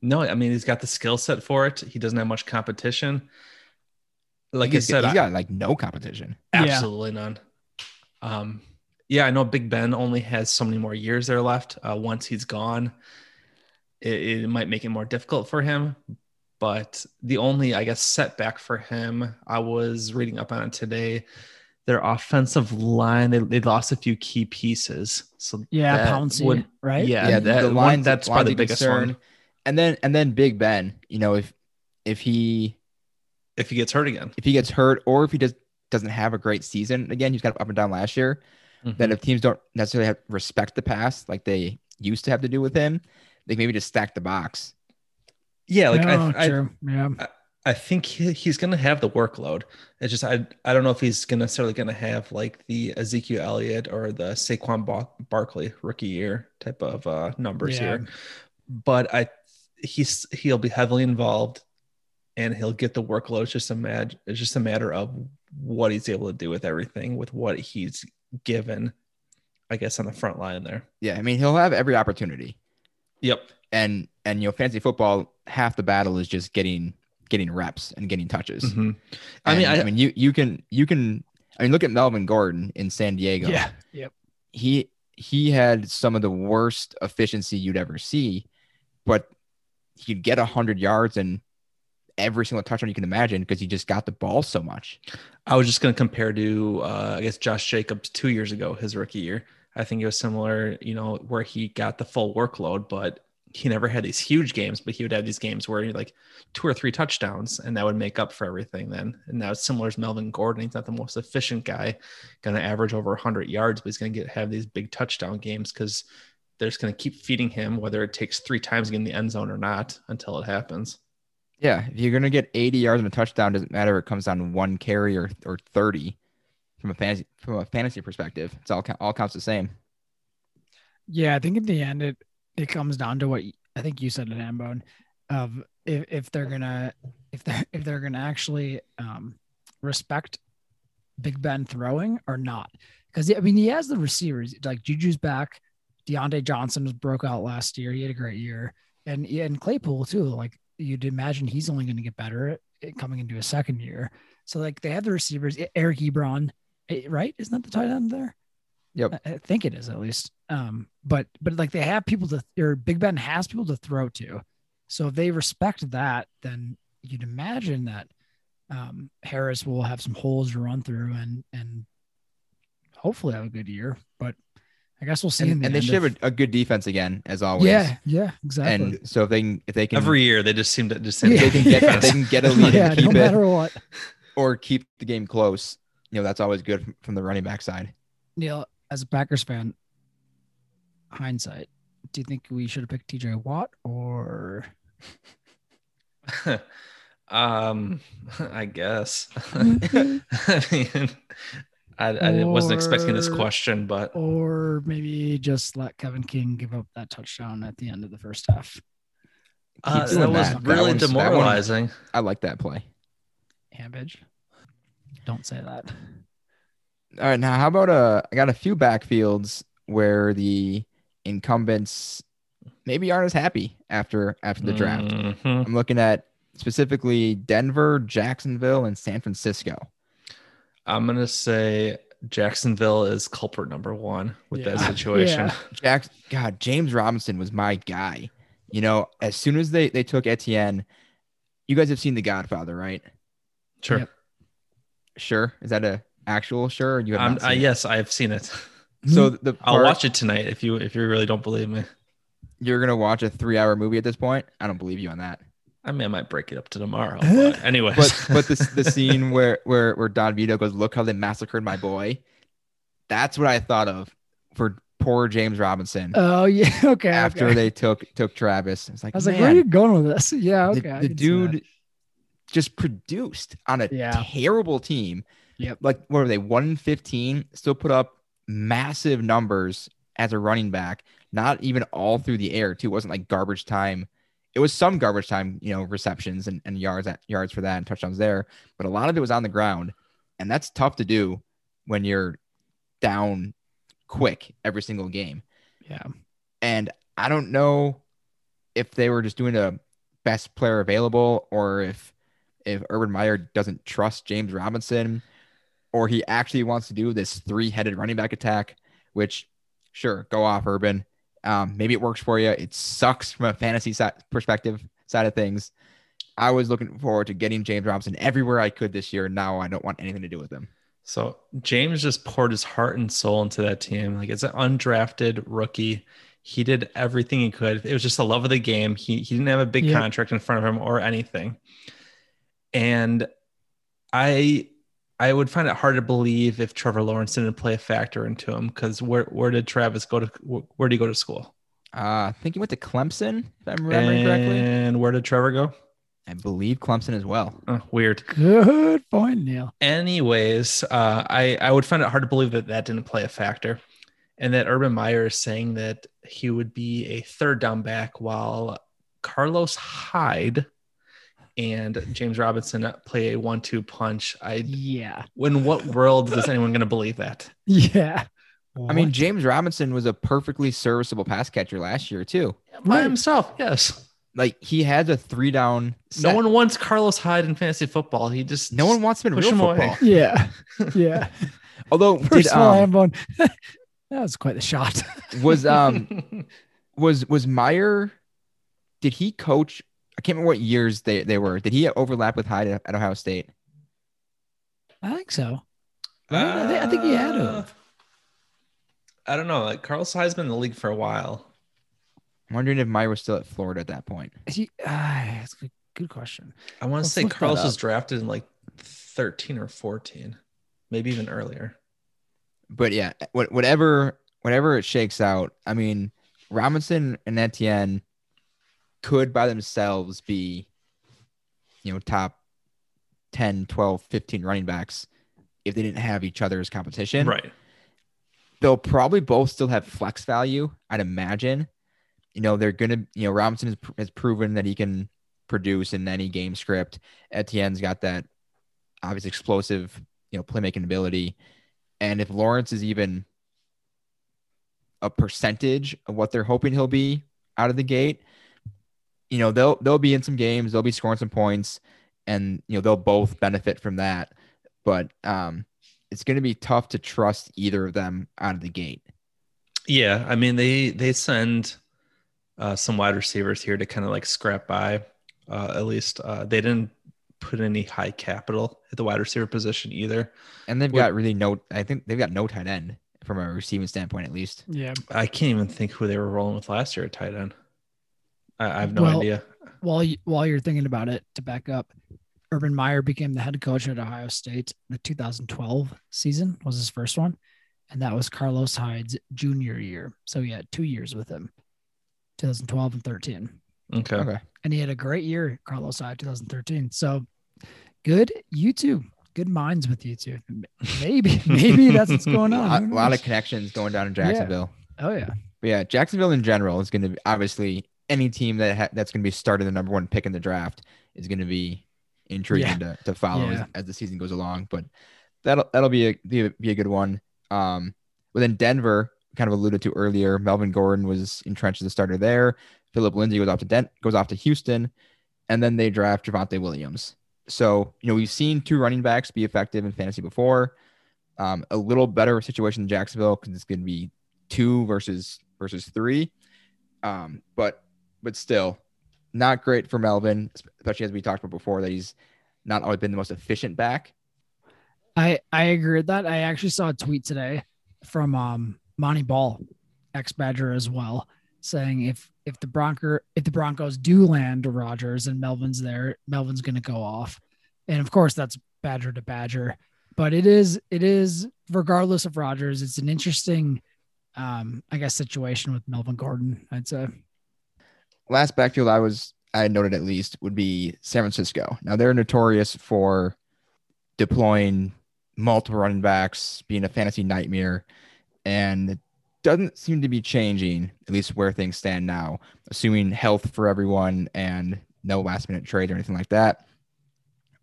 No, I mean, he's got the skill set for it. He doesn't have much competition. Like I said, he's got like no competition. Absolutely none. I know Big Ben only has so many more years there left. Once he's gone, it might make it more difficult for him. But the only, I guess, setback for him, I was reading up on it today, their offensive line, they lost a few key pieces. So Pouncey, right? Yeah, the line, that's probably the biggest concern. One. And then Big Ben, you know, if he gets hurt again, or if he doesn't have a great season again, he's got up and down last year. Mm-hmm. Then if teams don't necessarily respect the pass like they used to have to do with him, they maybe just stack the box. Yeah, like I think he's going to have the workload. It's just I don't know if he's necessarily going to have like the Ezekiel Elliott or the Saquon Barkley rookie year type of numbers here, but he'll be heavily involved and he'll get the workload. It's just a matter of what he's able to do with everything, with what he's given, I guess, on the front line there. Yeah. I mean, he'll have every opportunity. Yep. And you know, fantasy football, half the battle is just getting reps and getting touches. Mm-hmm. I mean, you can look at Melvin Gordon in San Diego. Yeah. Yep. He had some of the worst efficiency you'd ever see, but he'd get 100 yards and every single touchdown you can imagine because he just got the ball so much. I was just going to compare to, I guess, Josh Jacobs 2 years ago, his rookie year. I think it was similar, you know, where he got the full workload, but he never had these huge games, but he would have these games where he like 2 or 3 touchdowns and that would make up for everything then. And now it's similar to Melvin Gordon. He's not the most efficient guy, going to average over 100 yards, but he's going to have these big touchdown games because they're just going to keep feeding him, whether it takes 3 times to get in the end zone or not, until it happens. Yeah. If you're going to get 80 yards and a touchdown, doesn't matter if it comes on one carry or 30 from a fantasy perspective. It's all counts the same. Yeah. I think in the end, it comes down to what I think you said, Hambone, of if they're going to actually respect Big Ben throwing or not. Because I mean, he has the receivers, like Juju's back. Deontay Johnson broke out last year. He had a great year. And Claypool too. Like you'd imagine he's only going to get better coming into his second year. So like they have the receivers, Eric Ebron, right? Isn't that the tight end there? Yep. I think it is at least. But like they have people or Big Ben has people to throw to. So if they respect that, then you'd imagine that Harris will have some holes to run through and hopefully have a good year, but I guess we'll see. And they should have a good defense again, as always. Yeah, exactly. And so if they can every year they just seem to they can get a lead, and keep no matter what, or keep the game close. You know, that's always good from the running back side. Neil, as a Packers fan, hindsight, do you think we should have picked TJ Watt or? I guess. I mean, I wasn't expecting this question, but. Or maybe just let Kevin King give up that touchdown at the end of the first half. That was really demoralizing. I like that play. Hambage. Don't say that. All right, now how about I got a few backfields where the incumbents maybe aren't as happy after the draft. Mm-hmm. I'm looking at specifically Denver, Jacksonville, and San Francisco. I'm going to say Jacksonville is culprit number one with that situation. Yeah. God, James Robinson was my guy. You know, as soon as they took Etienne, you guys have seen The Godfather, right? Sure. Yep. Sure. Is that a actual sure? Or you have not seen it? Yes, I have seen it. So I'll watch it tonight if you really don't believe me. You're going to watch a 3-hour movie at this point? I don't believe you on that. I mean, I might break it up to tomorrow. But anyways. but the scene where Don Vito goes, look how they massacred my boy. That's what I thought of for poor James Robinson. Oh, yeah. Okay. After they took Travis. It's like, I was like, where are you going with this? Yeah. Okay. The dude just produced on a terrible team. Yep. Like, what were they? 1-15, still put up massive numbers as a running back. Not even all through the air, too. It wasn't like garbage time. It was some garbage time, you know, receptions and yards for that and touchdowns there. But a lot of it was on the ground. And that's tough to do when you're down quick every single game. Yeah. And I don't know if they were just doing a best player available or if Urban Meyer doesn't trust James Robinson or he actually wants to do this 3-headed running back attack, which sure, go off, Urban. Maybe it works for you. It sucks from a fantasy side of things. I was looking forward to getting James Robinson everywhere I could this year. Now I don't want anything to do with him. So James just poured his heart and soul into that team. Like, it's an undrafted rookie. He did everything he could. It was just the love of the game. He didn't have a big contract in front of him or anything. And I would find it hard to believe if Trevor Lawrence didn't play a factor into him, because where did Travis go to? Where did he go to school? I think he went to Clemson, if I'm remembering correctly. And where did Trevor go? I believe Clemson as well. Oh, weird. Good point, Neil. Anyways, I would find it hard to believe that didn't play a factor, and that Urban Meyer is saying that he would be a third down back while Carlos Hyde and James Robinson play a 1-2 punch. In what world is anyone going to believe that? Yeah. What? I mean, James Robinson was a perfectly serviceable pass catcher last year too. By himself. Yes. Like, he has a 3-down set. No one wants Carlos Hyde in fantasy football. He just, no one wants him in real football. Away. Yeah. Yeah. Although that was quite the shot. Was Meyer, did he coach? I can't remember what years they were. Did he overlap with Hyde at Ohio State? I think so. I think he had him. I don't know. Like, Carlos Hyde's been in the league for a while. I'm wondering if Meyer was still at Florida at that point. That's a good question. I want to say Carlos was drafted in like 13 or 14, maybe even earlier. But yeah, whatever it shakes out. I mean, Robinson and Etienne could by themselves be, you know, top 10, 12, 15 running backs if they didn't have each other as competition. Right. They'll probably both still have flex value, I'd imagine. You know, they're going to, you know, Robinson has proven that he can produce in any game script. Etienne's got that obvious explosive, you know, playmaking ability. And if Lawrence is even a percentage of what they're hoping he'll be out of the gate, you know, they'll be in some games, they'll be scoring some points, and, you know, they'll both benefit from that. But it's going to be tough to trust either of them out of the gate. Yeah, I mean, they send some wide receivers here to kind of like scrap by. At least they didn't put any high capital at the wide receiver position either. And they've got I think they've got no tight end from a receiving standpoint, at least. Yeah, I can't even think who they were rolling with last year at tight end. I have no idea. While you're thinking about it, to back up, Urban Meyer became the head coach at Ohio State in the 2012 season, was his first one. and that was Carlos Hyde's junior year. So he had 2 years with him, 2012 and 13. Okay. And he had a great year, Carlos Hyde, 2013. So good, you two. Good minds with you two. Maybe that's what's going on. A lot of connections going down in Jacksonville. Yeah. Oh, yeah. But yeah, Jacksonville in general is going to be, obviously, any team that that's going to be started the number one pick in the draft is going to be intriguing to follow as the season goes along. But that'll be a good one. Within Denver, kind of alluded to earlier, Melvin Gordon was entrenched as a starter there. Philip Lindsay goes off to Houston, and then they draft Javonte Williams. So, we've seen two running backs be effective in fantasy before. A little better situation in Jacksonville because it's going to be two versus three. But still, not great for Melvin, especially as we talked about before, that he's not always been the most efficient back. I agree with that. I actually saw a tweet today from Monty Ball, ex-Badger as well, saying if the Broncos do land Rodgers and Melvin's there, Melvin's going to go off. And of course that's Badger to Badger, but it is regardless of Rodgers, it's an interesting, I guess, situation with Melvin Gordon, I'd say. Last backfield I noted at least would be San Francisco. Now they're notorious for deploying multiple running backs, being a fantasy nightmare, and doesn't seem to be changing, at least where things stand now, assuming health for everyone and no last-minute trade or anything like that.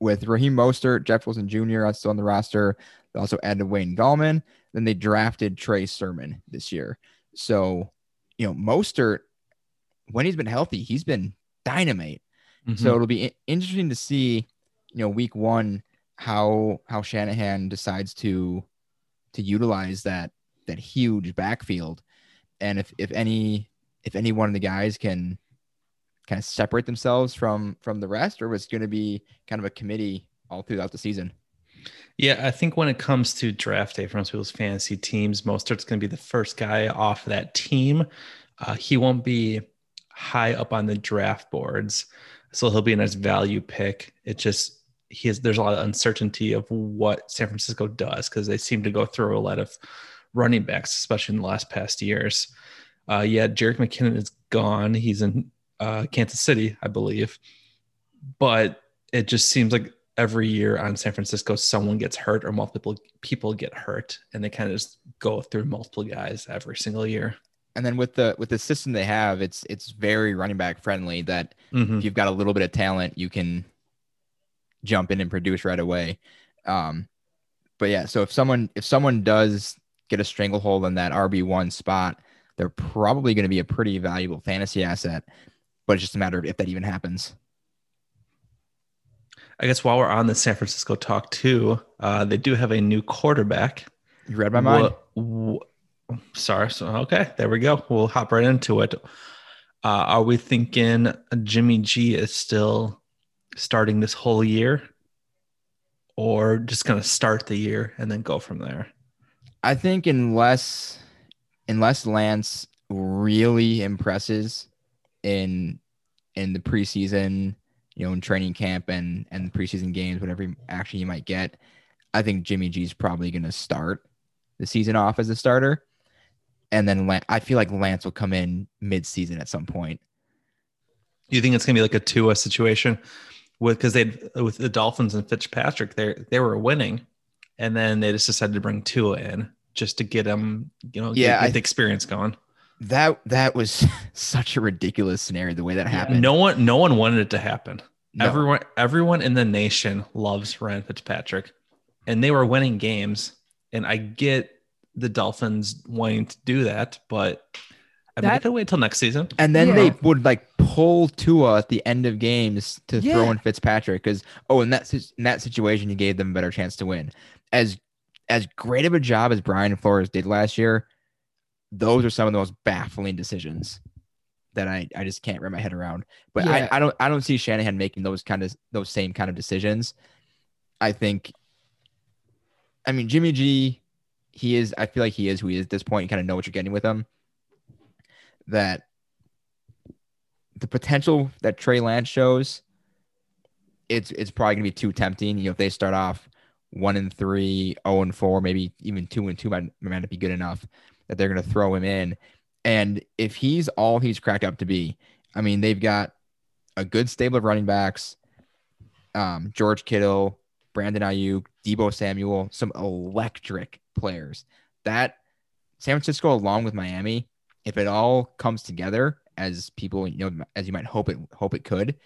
With Raheem Mostert, Jeff Wilson Jr. still on the roster. They also added Wayne Gallman. Then they drafted Trey Sermon this year. So, Mostert, when he's been healthy, he's been dynamite. Mm-hmm. So it'll be interesting to see, week one, how Shanahan decides to utilize that huge backfield, and if any one of the guys can kind of separate themselves from the rest, or it's going to be kind of a committee all throughout the season. Yeah, I think when it comes to draft day for most people's fantasy teams, Mostert's going to be the first guy off that team. He won't be high up on the draft boards, so he'll be a nice value pick. It just there's a lot of uncertainty of what San Francisco does because they seem to go through a lot of running backs, especially in the last past years. Jerick McKinnon is gone. He's in Kansas City, I believe. But it just seems like every year on San Francisco, someone gets hurt or multiple people get hurt, and they kind of just go through multiple guys every single year. And then with the system they have, it's very running back friendly that if you've got a little bit of talent, you can jump in and produce right away. But yeah, so if someone does get a stranglehold on that RB1 spot, they're probably going to be a pretty valuable fantasy asset, but it's just a matter of if that even happens. I guess while we're on the San Francisco talk too, they do have a new quarterback. You read my mind. Sorry. So, okay, there we go. We'll hop right into it. Are we thinking Jimmy G is still starting this whole year, or just going to start the year and then go from there? I think unless Lance really impresses in the preseason, in training camp and the preseason games, whatever action you might get, I think Jimmy G's probably going to start the season off as a starter. And then I feel like Lance will come in mid-season at some point. Do you think it's going to be like a Tua situation? Because with the Dolphins and Fitzpatrick, they were winning, and then they just decided to bring Tua in just to get him, get the experience going. That was such a ridiculous scenario, the way that happened. No one wanted it to happen. No. Everyone in the nation loves Ryan Fitzpatrick, and they were winning games. And I get the Dolphins wanting to do that, but I mean, they could wait till next season. And then they would pull Tua at the end of games to throw in Fitzpatrick because in that situation, you gave them a better chance to win. As great of a job as Brian Flores did last year, those are some of the most baffling decisions that I just can't wrap my head around. But I don't see Shanahan making those same kind of decisions. I mean Jimmy G, I feel like he is who he is at this point. You kind of know what you're getting with him. That the potential that Trey Lance shows, it's probably gonna be too tempting. If they start off 1-3, 0-4, maybe even 2-2 might not be good enough that they're going to throw him in. And if he's all he's cracked up to be, I mean, they've got a good stable of running backs, George Kittle, Brandon Ayuk, Deebo Samuel, some electric players. That San Francisco, along with Miami, if it all comes together as people, you know, as you might hope it could,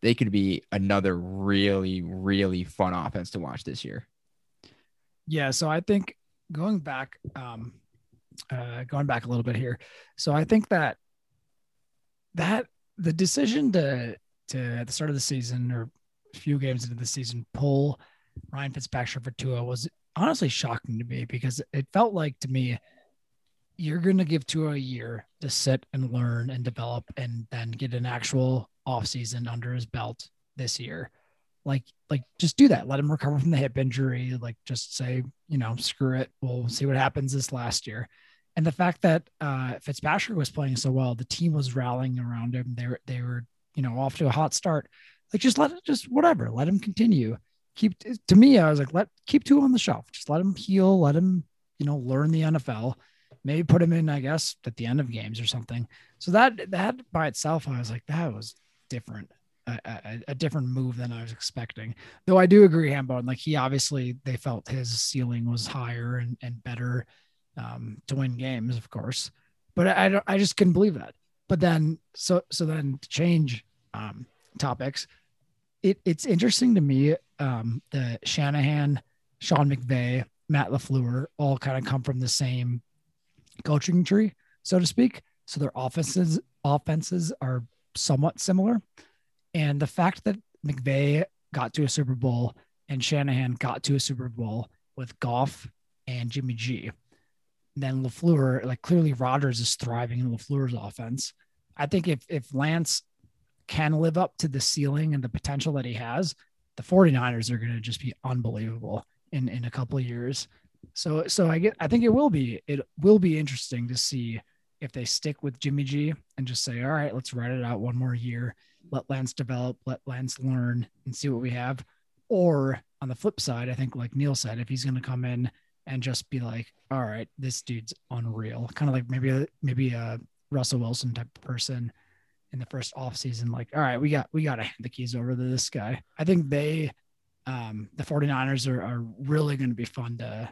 they could be another really, really fun offense to watch this year. Yeah. So I think going back a little bit here. So I think that the decision to at the start of the season or a few games into the season, pull Ryan Fitzpatrick for Tua was honestly shocking to me, because it felt like to me, you're going to give Tua a year to sit and learn and develop and then get an actual offseason under his belt this year. Like just do that. Let him recover from the hip injury. Like just say, you know, screw it. We'll see what happens this last year. And the fact that Fitzpatrick was playing so well, the team was rallying around him. They were, you know, off to a hot start. Like let him continue. To me, I was like, keep Tua on the shelf. Just let him heal. Let him, you know, learn the NFL. Maybe put him in, I guess, at the end of games or something. So that by itself, I was like, that was different, a different move than I was expecting. Though I do agree, Hambone, like they felt his ceiling was higher and better to win games, of course. But I just couldn't believe that. But then, so then to change topics, it's interesting to me, the Shanahan, Sean McVay, Matt LaFleur all kind of come from the same coaching tree, so to speak. So their offenses are somewhat similar. And the fact that McVay got to a Super Bowl and Shanahan got to a Super Bowl with Goff and Jimmy G, and then LaFleur, like clearly Rodgers is thriving in LaFleur's offense. I think if Lance can live up to the ceiling and the potential that he has, the 49ers are going to just be unbelievable in a couple of years. So I think it will be interesting to see if they stick with Jimmy G and just say, all right, let's ride it out one more year, let Lance develop, let Lance learn and see what we have. Or on the flip side, I think like Neil said, if he's going to come in and just be like, all right, this dude's unreal. Kind of like maybe a Russell Wilson type of person in the first offseason, like, all right, we got to hand the keys over to this guy. I think the 49ers are really going to be fun to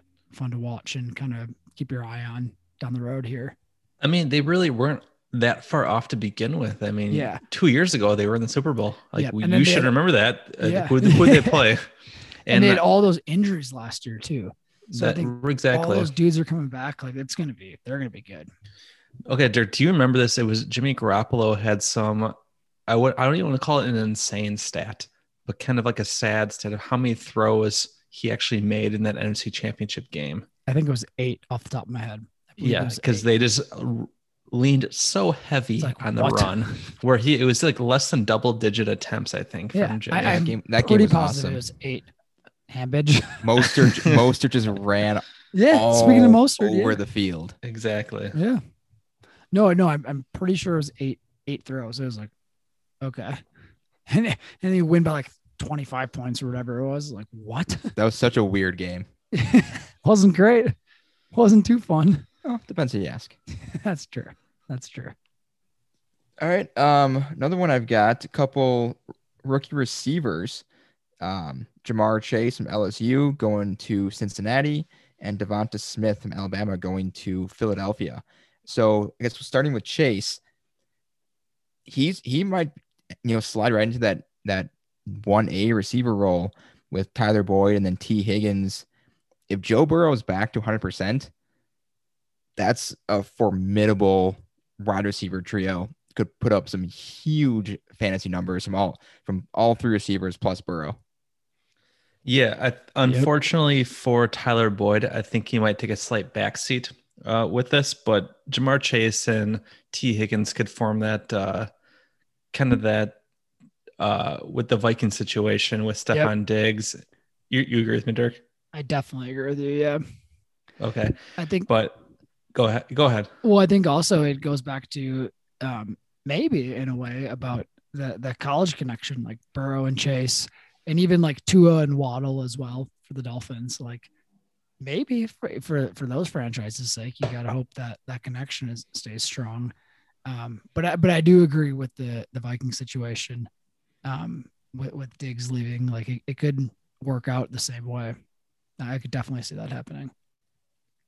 watch and kind of keep your eye on down the road here. I mean, they really weren't that far off to begin with. I mean, yeah. 2 years ago, they were in the Super Bowl. Like, yeah. You should remember that. Yeah. Who they play. And they had all those injuries last year too. So I think exactly. All those dudes are coming back. Like they're going to be good. Okay. Dirk, do you remember this? It was Jimmy Garoppolo had some, I don't even want to call it an insane stat, but kind of like a sad stat of how many throws he actually made in that NFC Championship game. I think it was 8 off the top of my head. Yeah, because they just leaned so heavy on the run, where it was like less than double-digit attempts, I think. Yeah, from Jimmy. That game was awesome. It was 8. Hambage. Mostert just ran. Yeah, all speaking of Mostert, over the field. Exactly. Yeah. No, I'm pretty sure it was eight throws. It was like, okay. And they win by like 25 points or whatever it was. Like, what? That was such a weird game. Wasn't great. Wasn't too fun. Oh, depends who you ask. That's true. All right. Another one I've got, a couple rookie receivers. Jamar Chase from LSU going to Cincinnati, and Devonta Smith from Alabama going to Philadelphia. So I guess starting with Chase, he might, you know, slide right into that 1A receiver role with Tyler Boyd and then T. Higgins. If Joe Burrow is back to 100%, that's a formidable wide receiver trio. Could put up some huge fantasy numbers from all three receivers plus Burrow. Yeah, unfortunately for Tyler Boyd, I think he might take a slight backseat with this, but Jamar Chase and T. Higgins could form that with the Viking situation with Stefan Diggs. You agree with me, Dirk? I definitely agree with you. Yeah. Okay. I think, but go ahead. Well, I think also it goes back to maybe in a way about the college connection, like Burrow and Chase, and even like Tua and Waddle as well. for the Dolphins. Like, maybe for those franchises' sake, you got to hope that that connection stays strong. But I do agree with the Viking situation with Diggs leaving. Like, it could work out the same way. I could definitely see that happening.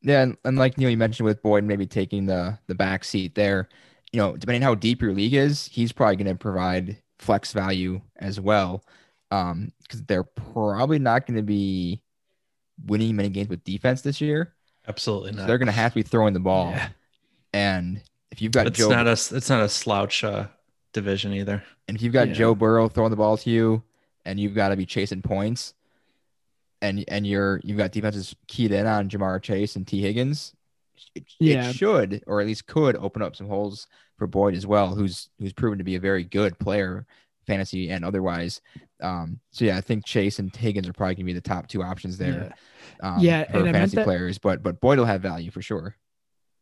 Yeah, and like Neil, you mentioned with Boyd maybe taking the back seat there, you know, depending on how deep your league is, he's probably going to provide flex value as well, because they're probably not going to be winning many games with defense this year. Absolutely not. So they're going to have to be throwing the ball. Yeah. And if you've got it's not a slouch division either. And if you've got Joe Burrow throwing the ball to you, and you've got to be chasing points, and you've got defenses keyed in on Jamar Chase and T. Higgins, it should, or at least could, open up some holes for Boyd as well, who's proven to be a very good player, fantasy and otherwise. I think Chase and Higgins are probably going to be the top two options there for fantasy players, but Boyd will have value for sure.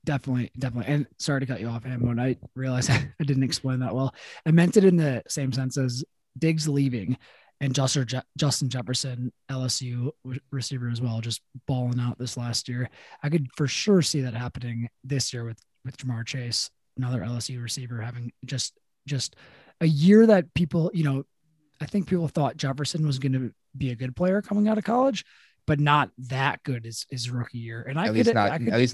Definitely. And sorry to cut you off, Ammo, and I realized I didn't explain that well. I meant it in the same sense as Diggs leaving and Justin Jefferson, LSU receiver as well, just balling out this last year. I could for sure see that happening this year with Jamar Chase, another LSU receiver, having just a year that people, you know, I think people thought Jefferson was going to be a good player coming out of college, but not that good as his rookie year. And at least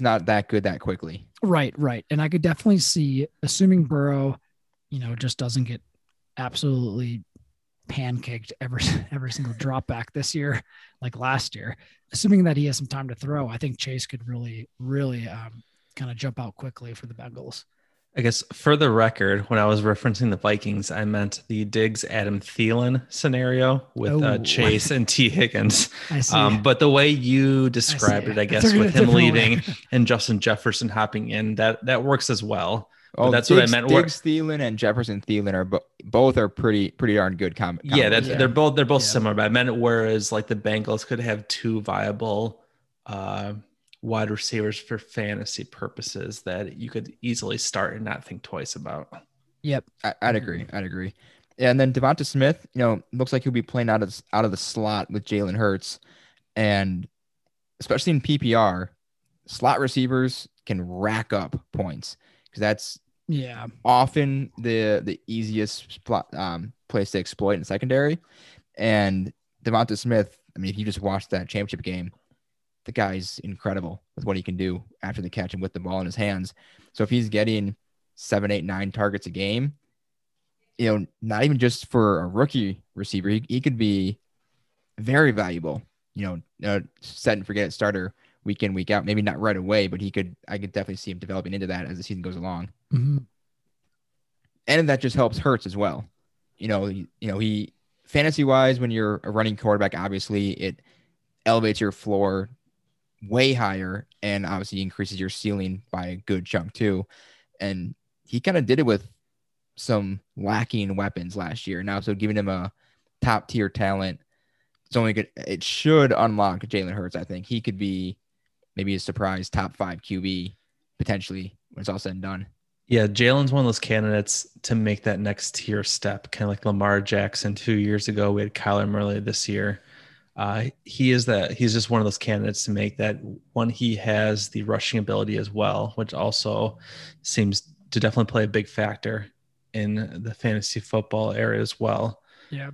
not that good that quickly. Right. And I could definitely see, assuming Burrow, you know, just doesn't get absolutely pancaked every single drop back this year, like last year, assuming that he has some time to throw, I think Chase could really kind of jump out quickly for the Bengals. I guess for the record, when I was referencing the Vikings, I meant the Diggs, Adam Thielen scenario with Chase and T. Higgins. I see. But the way you described it, I guess, with him leaving and Justin Jefferson hopping in, that works as well. Oh, that's Diggs, what I meant. Diggs Thielen and Jefferson Thielen are both are pretty darn good. They're both similar. But I meant whereas like the Bengals could have two viable wide receivers for fantasy purposes that you could easily start and not think twice about. Yep, I'd agree. And then Devonta Smith, you know, looks like he'll be playing out of the slot with Jalen Hurts, and especially in PPR, slot receivers can rack up points. Because that's often the easiest spot, place to exploit in secondary. And Devonta Smith, I mean, if you just watched that championship game, the guy's incredible with what he can do after the catch and with the ball in his hands. So if he's getting 7, 8, 9 targets a game, you know, not even just for a rookie receiver, he could be very valuable, you know, set and forget starter. Week in, week out, maybe not right away, but I could definitely see him developing into that as the season goes along. Mm-hmm. And that just helps Hurts as well. You know, he fantasy wise, when you're a running quarterback, obviously it elevates your floor way higher and obviously increases your ceiling by a good chunk too. And he kind of did it with some lacking weapons last year. Now, so giving him a top tier talent, it should unlock Jalen Hurts. I think he could be maybe a surprise top 5 QB potentially when it's all said and done. Yeah, Jalen's one of those candidates to make that next tier step, kind of like Lamar Jackson 2 years ago. We had Kyler Murray this year. He's just one of those candidates to make that one. He has the rushing ability as well, which also seems to definitely play a big factor in the fantasy football area as well. Yeah.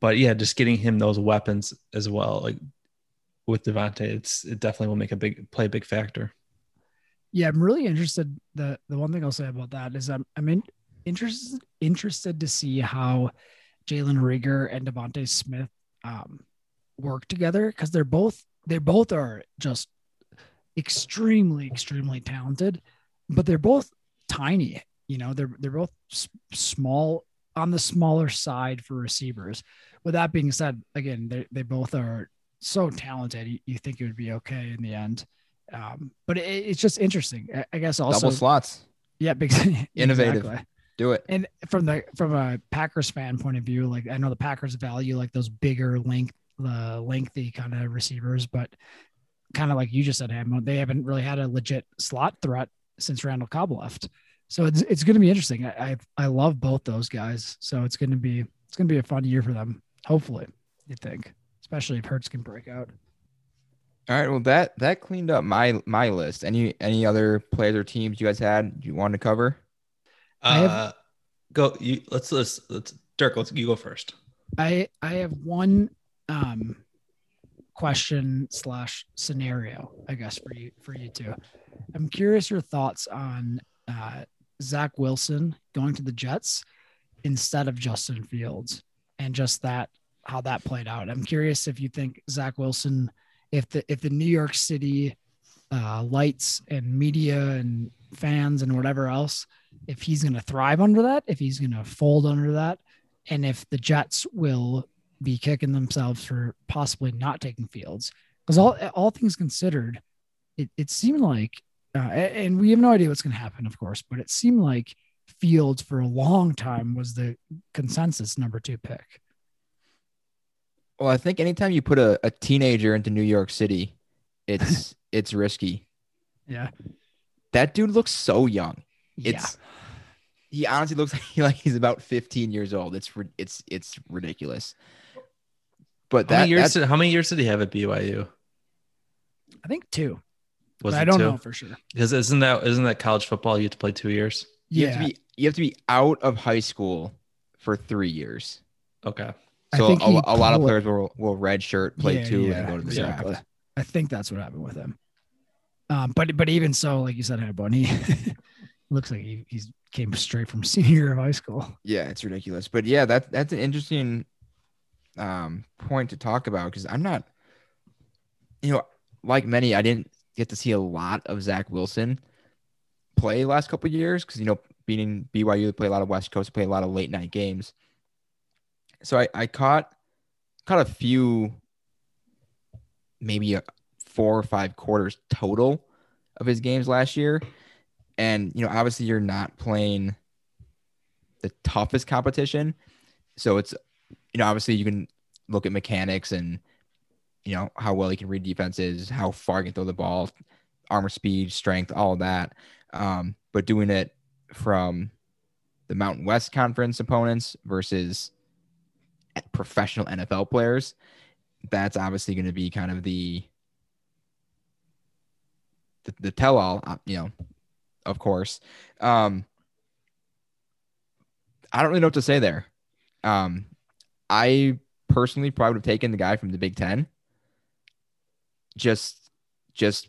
But yeah, just getting him those weapons as well, like with Devontae, it definitely will make a big factor. Yeah, I'm really interested. The one thing I'll say about that is I'm interested to see how Jalen Reagor and Devontae Smith work together, because they both are just extremely talented, but they're both tiny. You know, they're both small. On the smaller side for receivers. With that being said, again, they both are so talented. You think it would be okay in the end. But it's just interesting. I guess also double slots. Yeah. Big, innovative. Exactly. Do it. And from a Packers fan point of view, like I know the Packers value like those bigger lengthy kind of receivers, but kind of like you just said, Hamo, they haven't really had a legit slot threat since Randall Cobb left. So it's going to be interesting. I love both those guys. So it's going to be a fun year for them. Hopefully, you think, especially if Hurts can break out. All right. Well, that cleaned up my list. Any other players or teams you guys had you wanted to cover? Dirk, you go first. I have one question / scenario, I guess, for you two. I'm curious your thoughts on Zach Wilson going to the Jets instead of Justin Fields and just how that played out. I'm curious if you think Zach Wilson, if the New York City lights and media and fans and whatever else, if he's going to thrive under that, if he's going to fold under that, and if the Jets will be kicking themselves for possibly not taking Fields. Because all things considered, it seemed like, and we have no idea what's going to happen, of course, but it seemed like Fields for a long time was the consensus number 2 pick. Well, I think anytime you put a teenager into New York City, it's risky. Yeah. That dude looks so young. He honestly looks like he's about 15 years old. It's ridiculous. But how many years did he have at BYU? I think 2. I don't know for sure. Because isn't that college football? You have to play 2 years. You have to be out of high school for 3 years. Okay. So a lot of players will redshirt, play 2, and go to the second place. I think that's what happened with him. But even so, like you said, he looks like he's came straight from senior year of high school. Yeah, it's ridiculous. But yeah, that's an interesting point to talk about, because I'm not, like many, I didn't get to see a lot of Zach Wilson play last couple of years because, being in BYU, they play a lot of West Coast, play a lot of late night games. So I caught a few, maybe 4 or 5 quarters total of his games last year. And, obviously you're not playing the toughest competition. So it's, obviously you can look at mechanics and, how well he can read defenses, how far he can throw the ball, armor, speed, strength, all of that. But doing it from the Mountain West Conference opponents versus professional NFL players, that's obviously going to be kind of the tell-all, of course. I don't really know what to say there. I personally probably would have taken the guy from the Big Ten just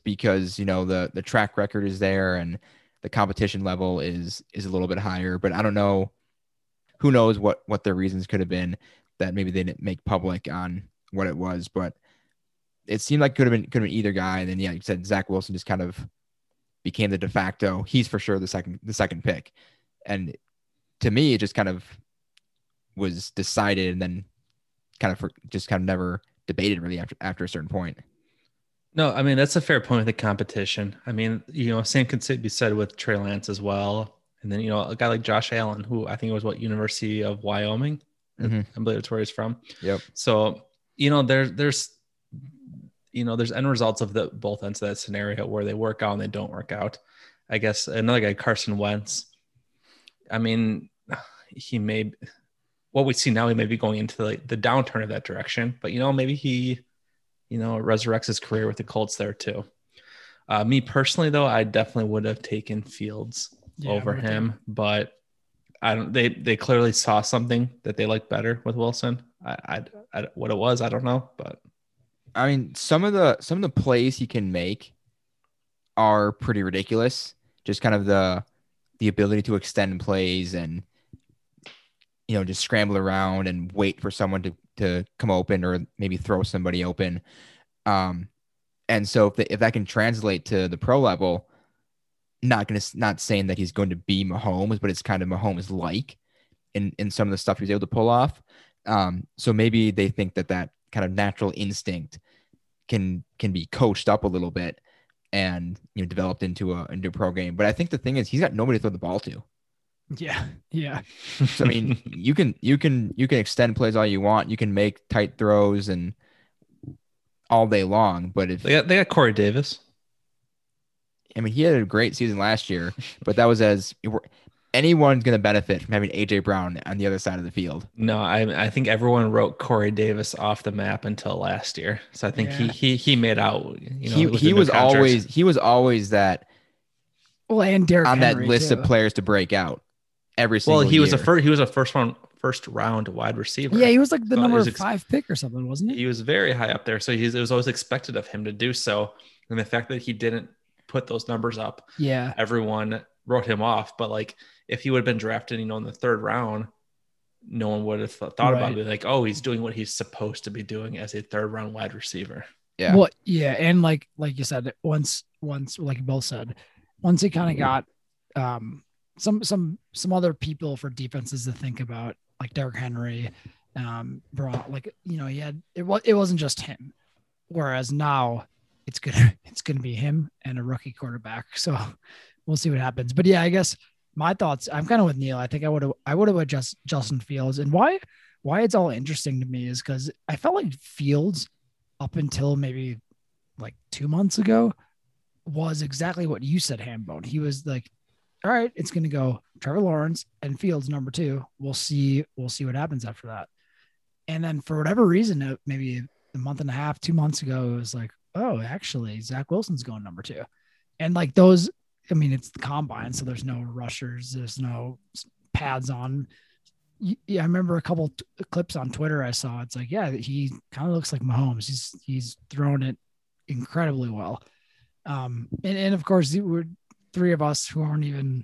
because, the track record is there and the competition level is a little bit higher. But I don't know. Who knows what their reasons could have been that maybe they didn't make public on what it was, but it seemed like it could have been either guy. And then, you said Zach Wilson just kind of became the de facto. He's for sure the second pick. And to me, it just kind of was decided and then kind of never debated really after a certain point. No, I mean, that's a fair point with the competition. I mean, same could be said with Trey Lance as well. And then, a guy like Josh Allen, who I think was University of Wyoming. Mm-hmm. I believe that's where he's from. Yep. So, there's end results of the both ends of that scenario where they work out and they don't work out. I guess another guy, Carson Wentz. I mean, he may be going into the downturn of that direction, but maybe he, resurrects his career with the Colts there too. Me personally though, I definitely would have taken Fields over him, but I don't. They clearly saw something that they liked better with Wilson. I what it was, I don't know, but. I mean, some of the plays he can make are pretty ridiculous. Just kind of the ability to extend plays and just scramble around and wait for someone to come open or maybe throw somebody open. And so if that can translate to the pro level, not saying that he's going to be Mahomes, but it's kind of Mahomes like in some of the stuff he's able to pull off. So maybe they think that kind of natural instinct can be coached up a little bit and developed into a pro game. But I think the thing is he's got nobody to throw the ball to. Yeah. So I mean, you can extend plays all you want. You can make tight throws and all day long. But if they got Corey Davis, I mean, he had a great season last year, but that was anyone's going to benefit from having AJ Brown on the other side of the field. No, I think everyone wrote Corey Davis off the map until last year. So I think he made out. You know, he was always that. Well, and Derrick on Henry, that list too. Of players to break out every single. Well, he year. Was a first. He was a first round wide receiver. Yeah, he was like the so number 5 pick or something, wasn't he? He was very high up there, so it was always expected of him to do so. And the fact that he didn't put those numbers up, everyone wrote him off. But like, if he would have been drafted, you know, in the 3rd round, no one would have thought about it. Like, oh, he's doing what he's supposed to be doing as a 3rd round wide receiver. Yeah. Well, yeah, and like you said, once like you both said, once he kind of got some other people for defenses to think about, like Derrick Henry, brought, like, you know, he had it wasn't just him. Whereas now it's gonna be him and a rookie quarterback. So we'll see what happens. But yeah, I guess my thoughts, I'm kind of with Neil. I think I would have adjusted Justin Fields. And why it's all interesting to me is because I felt like Fields up until maybe like 2 months ago was exactly what you said, Hambone. He was like, all right, it's going to go Trevor Lawrence and Fields number 2. We'll see what happens after that. And then for whatever reason, maybe a month and a half, 2 months ago, it was like, oh, actually Zach Wilson's going number 2. And like those, I mean, it's the combine, so there's no rushers, there's no pads on. Yeah, I remember a couple clips on Twitter I saw. It's like, yeah, he kind of looks like Mahomes. He's thrown it incredibly well. And of course, we're three of us who aren't even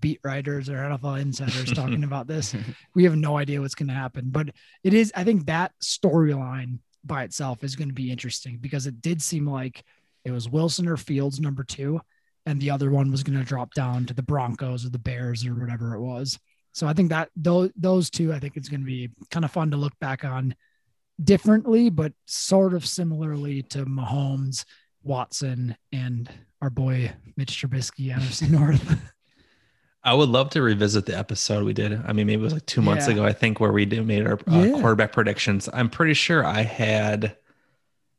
beat writers or NFL insiders talking about this. We have no idea what's going to happen, but it is. I think that storyline by itself is going to be interesting because it did seem like it was Wilson or Fields number 2. And the other one was going to drop down to the Broncos or the Bears or whatever it was. So I think that those two, I think it's going to be kind of fun to look back on differently, but sort of similarly to Mahomes, Watson, and our boy Mitch Trubisky, NFC North. I would love to revisit the episode we did. I mean, maybe it was like 2 months ago, I think, where we made our quarterback predictions. I'm pretty sure I had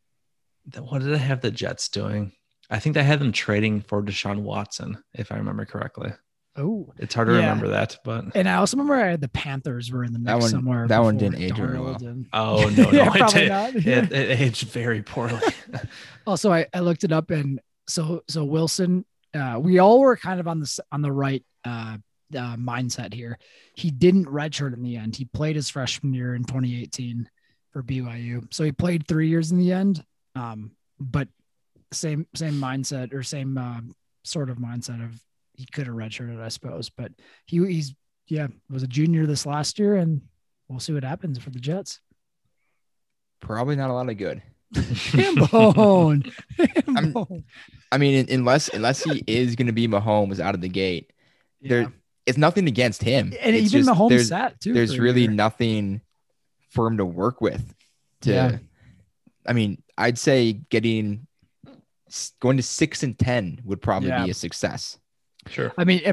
– what did I have the Jets doing? I think they had them trading for Deshaun Watson, if I remember correctly. Oh, it's hard to remember that, but and I also remember I had the Panthers were in the mix somewhere. That one didn't age very well. Oh no, it aged very poorly. Also, I looked it up, and so Wilson, we all were kind of on the right mindset here. He didn't redshirt in the end. He played his freshman year in 2018 for BYU, so he played 3 years in the end. But same mindset or same sort of mindset of he could have redshirted, I suppose, but he's was a junior this last year, and we'll see what happens for the Jets. Probably not a lot of good. Hambone. I mean, unless he is going to be Mahomes out of the gate, there it's nothing against him. And it's even just, Mahomes sat too. There's really nothing firm to work with. I mean, I'd say going to 6-10 would probably be a success. Sure. I mean,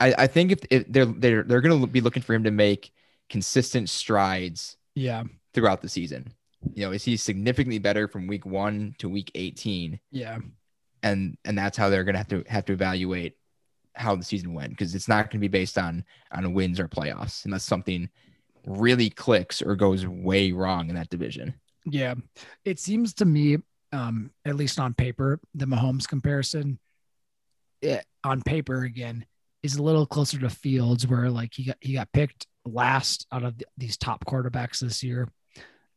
I think if they're going to be looking for him to make consistent strides. Yeah. Throughout the season, you know, is he significantly better from week 1 to week 18? Yeah. And that's how they're going to have to evaluate how the season went, because it's not going to be based on wins or playoffs unless something really clicks or goes way wrong in that division. Yeah. It seems to me, at least on paper, the Mahomes comparison on paper again is a little closer to Fields, where like he got picked last out of these top quarterbacks this year.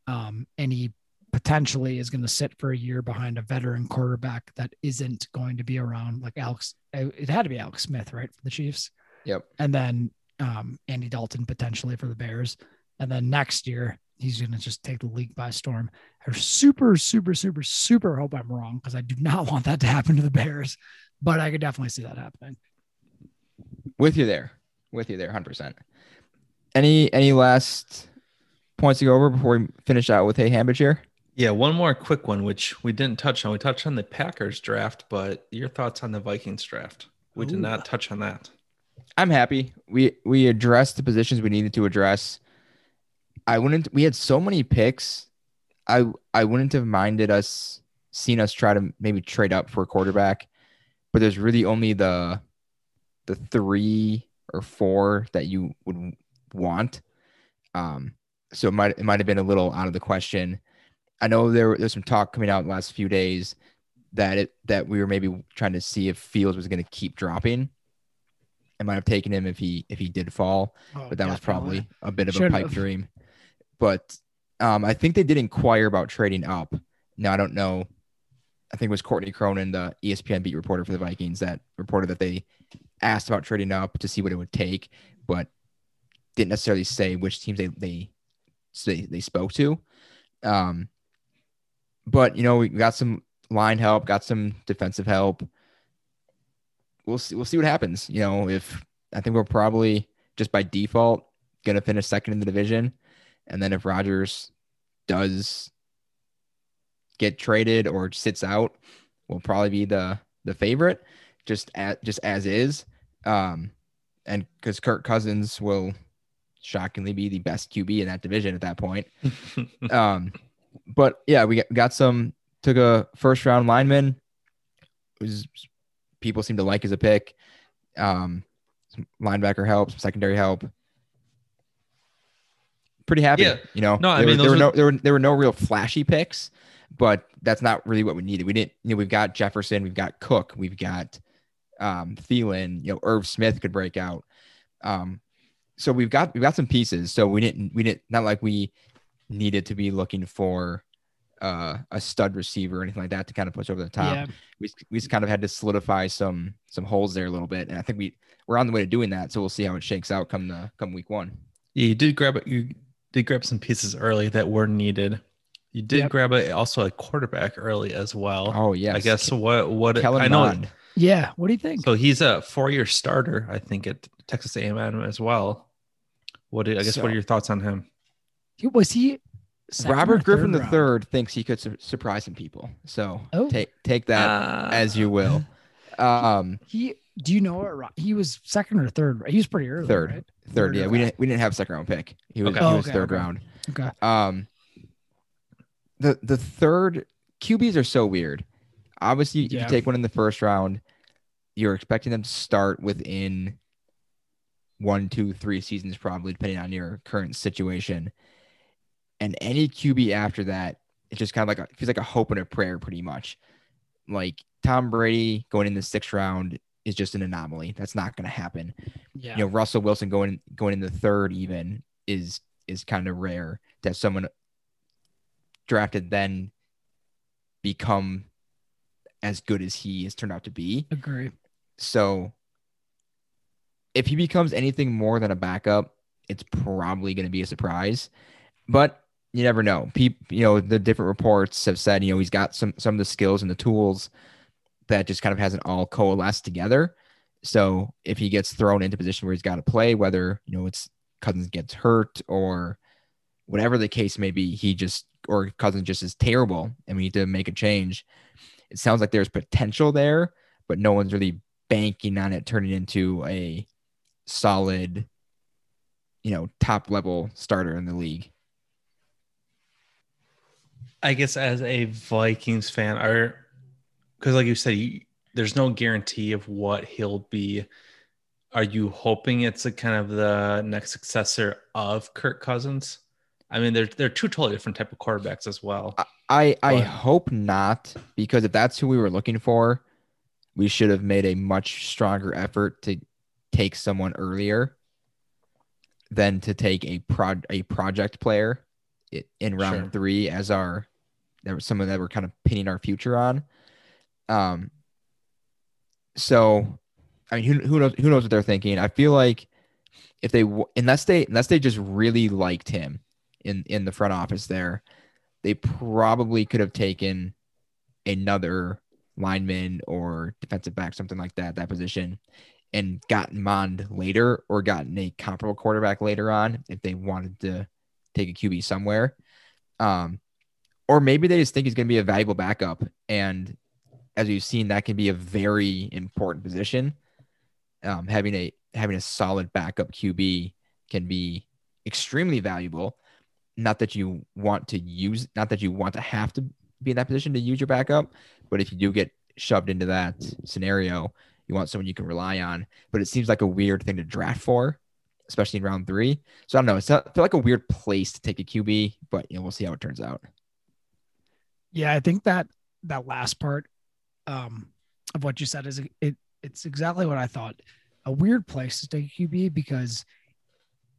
And he potentially is going to sit for a year behind a veteran quarterback that isn't going to be around, like Alex. It had to be Alex Smith, right? For the Chiefs. Yep. And then Andy Dalton potentially for the Bears. And then next year, he's going to just take the league by storm. I super, super, super, super hope I'm wrong, because I do not want that to happen to the Bears, but I could definitely see that happening. With you there, 100%. Any last points to go over before we finish out with Hey Hambage here? Yeah, one more quick one, which we didn't touch on. We touched on the Packers draft, but your thoughts on the Vikings draft? We did not touch on that. I'm happy. We addressed the positions we needed to address. We had so many picks. I wouldn't have minded seeing us try to maybe trade up for a quarterback, but there's really only the the three or four that you would want. So it might have been a little out of the question. I know there's some talk coming out in the last few days that we were maybe trying to see if Fields was going to keep dropping. I might have taken him if he did fall, but that definitely was probably a bit of a pipe dream. But I think they did inquire about trading up. Now, I don't know. I think it was Courtney Cronin, the ESPN beat reporter for the Vikings, that reported that they asked about trading up to see what it would take, but didn't necessarily say which teams they spoke to. But, you know, we got some line help, got some defensive help. We'll see what happens. You know, I think we're probably just by default going to finish second in the division. And then if Rodgers does get traded or sits out, we'll probably be the favorite just as is. And because Kirk Cousins will shockingly be the best QB in that division at that point. But yeah, we got took a first round lineman who's people seem to like as a pick, some linebacker help, some secondary help. Pretty happy. Yeah. You know, no, I mean, there were no real flashy picks, but that's not really what we needed. We didn't, you know, we've got Jefferson, we've got Cook, we've got Thielen, you know, Irv Smith could break out. So we've got some pieces. So we didn't not like we needed to be looking for a stud receiver or anything like that to kind of push over the top. Yeah. We just kind of had to solidify some holes there a little bit. And I think we're on the way to doing that. So we'll see how it shakes out come week one. Yeah, you did grab some pieces early that were needed. You did grab also a quarterback early as well. Oh yeah. I guess what Kellen I know. Mond. Yeah. What do you think? So he's a 4-year starter, I think, at Texas A&M as well. What are your thoughts on him? Was he Robert Griffin III thinks he could surprise some people. So take that as you will. Do you know what he was, second or third? He was pretty early. Third. Right? Third. Yeah, we didn't have a second round pick. He was third round. Okay. The third QBs are so weird. Obviously, if you take one in the first round, you're expecting them to start within 1, 2, 3 seasons, probably, depending on your current situation. And any QB after that, it just kind of like feels like a hope and a prayer, pretty much. Like Tom Brady going in the sixth round is just an anomaly. That's not going to happen. Yeah. You know, Russell Wilson going in the third even is kind of rare to have someone drafted then become as good as he has turned out to be. Agree. So if he becomes anything more than a backup, it's probably going to be a surprise. But you never know. You know, the different reports have said, you know, he's got some of the skills and the tools that just kind of hasn't all coalesced together. So if he gets thrown into a position where he's got to play, whether, you know, it's Cousins gets hurt or whatever the case may be, Cousins just is terrible and we need to make a change. It sounds like there's potential there, but no one's really banking on it turning into a solid, you know, top level starter in the league. I guess as a Vikings fan, because like you said, there's no guarantee of what he'll be. Are you hoping it's kind of the next successor of Kirk Cousins? I mean, they're two totally different type of quarterbacks as well. I hope not, because if that's who we were looking for, we should have made a much stronger effort to take someone earlier than to take a project player in round three as there was someone that we're kind of pinning our future on. So, I mean, who knows what they're thinking? I feel like if they, unless they just really liked him in the front office there, they probably could have taken another lineman or defensive back, something like that position, and gotten Mond later or gotten a comparable quarterback later on if they wanted to take a QB somewhere. Or maybe they just think he's going to be a valuable backup, and as we've seen, that can be a very important position. Having a solid backup QB can be extremely valuable. Not that you want to have to be in that position to use your backup, but if you do get shoved into that scenario, You want someone you can rely on, but it seems like a weird thing to draft for, especially in round three. So I don't know. It's not, I feel like a weird place to take a QB, but you know, we'll see how it turns out. Yeah. I think that last part of what you said is it's exactly what I thought. A weird place to take a QB because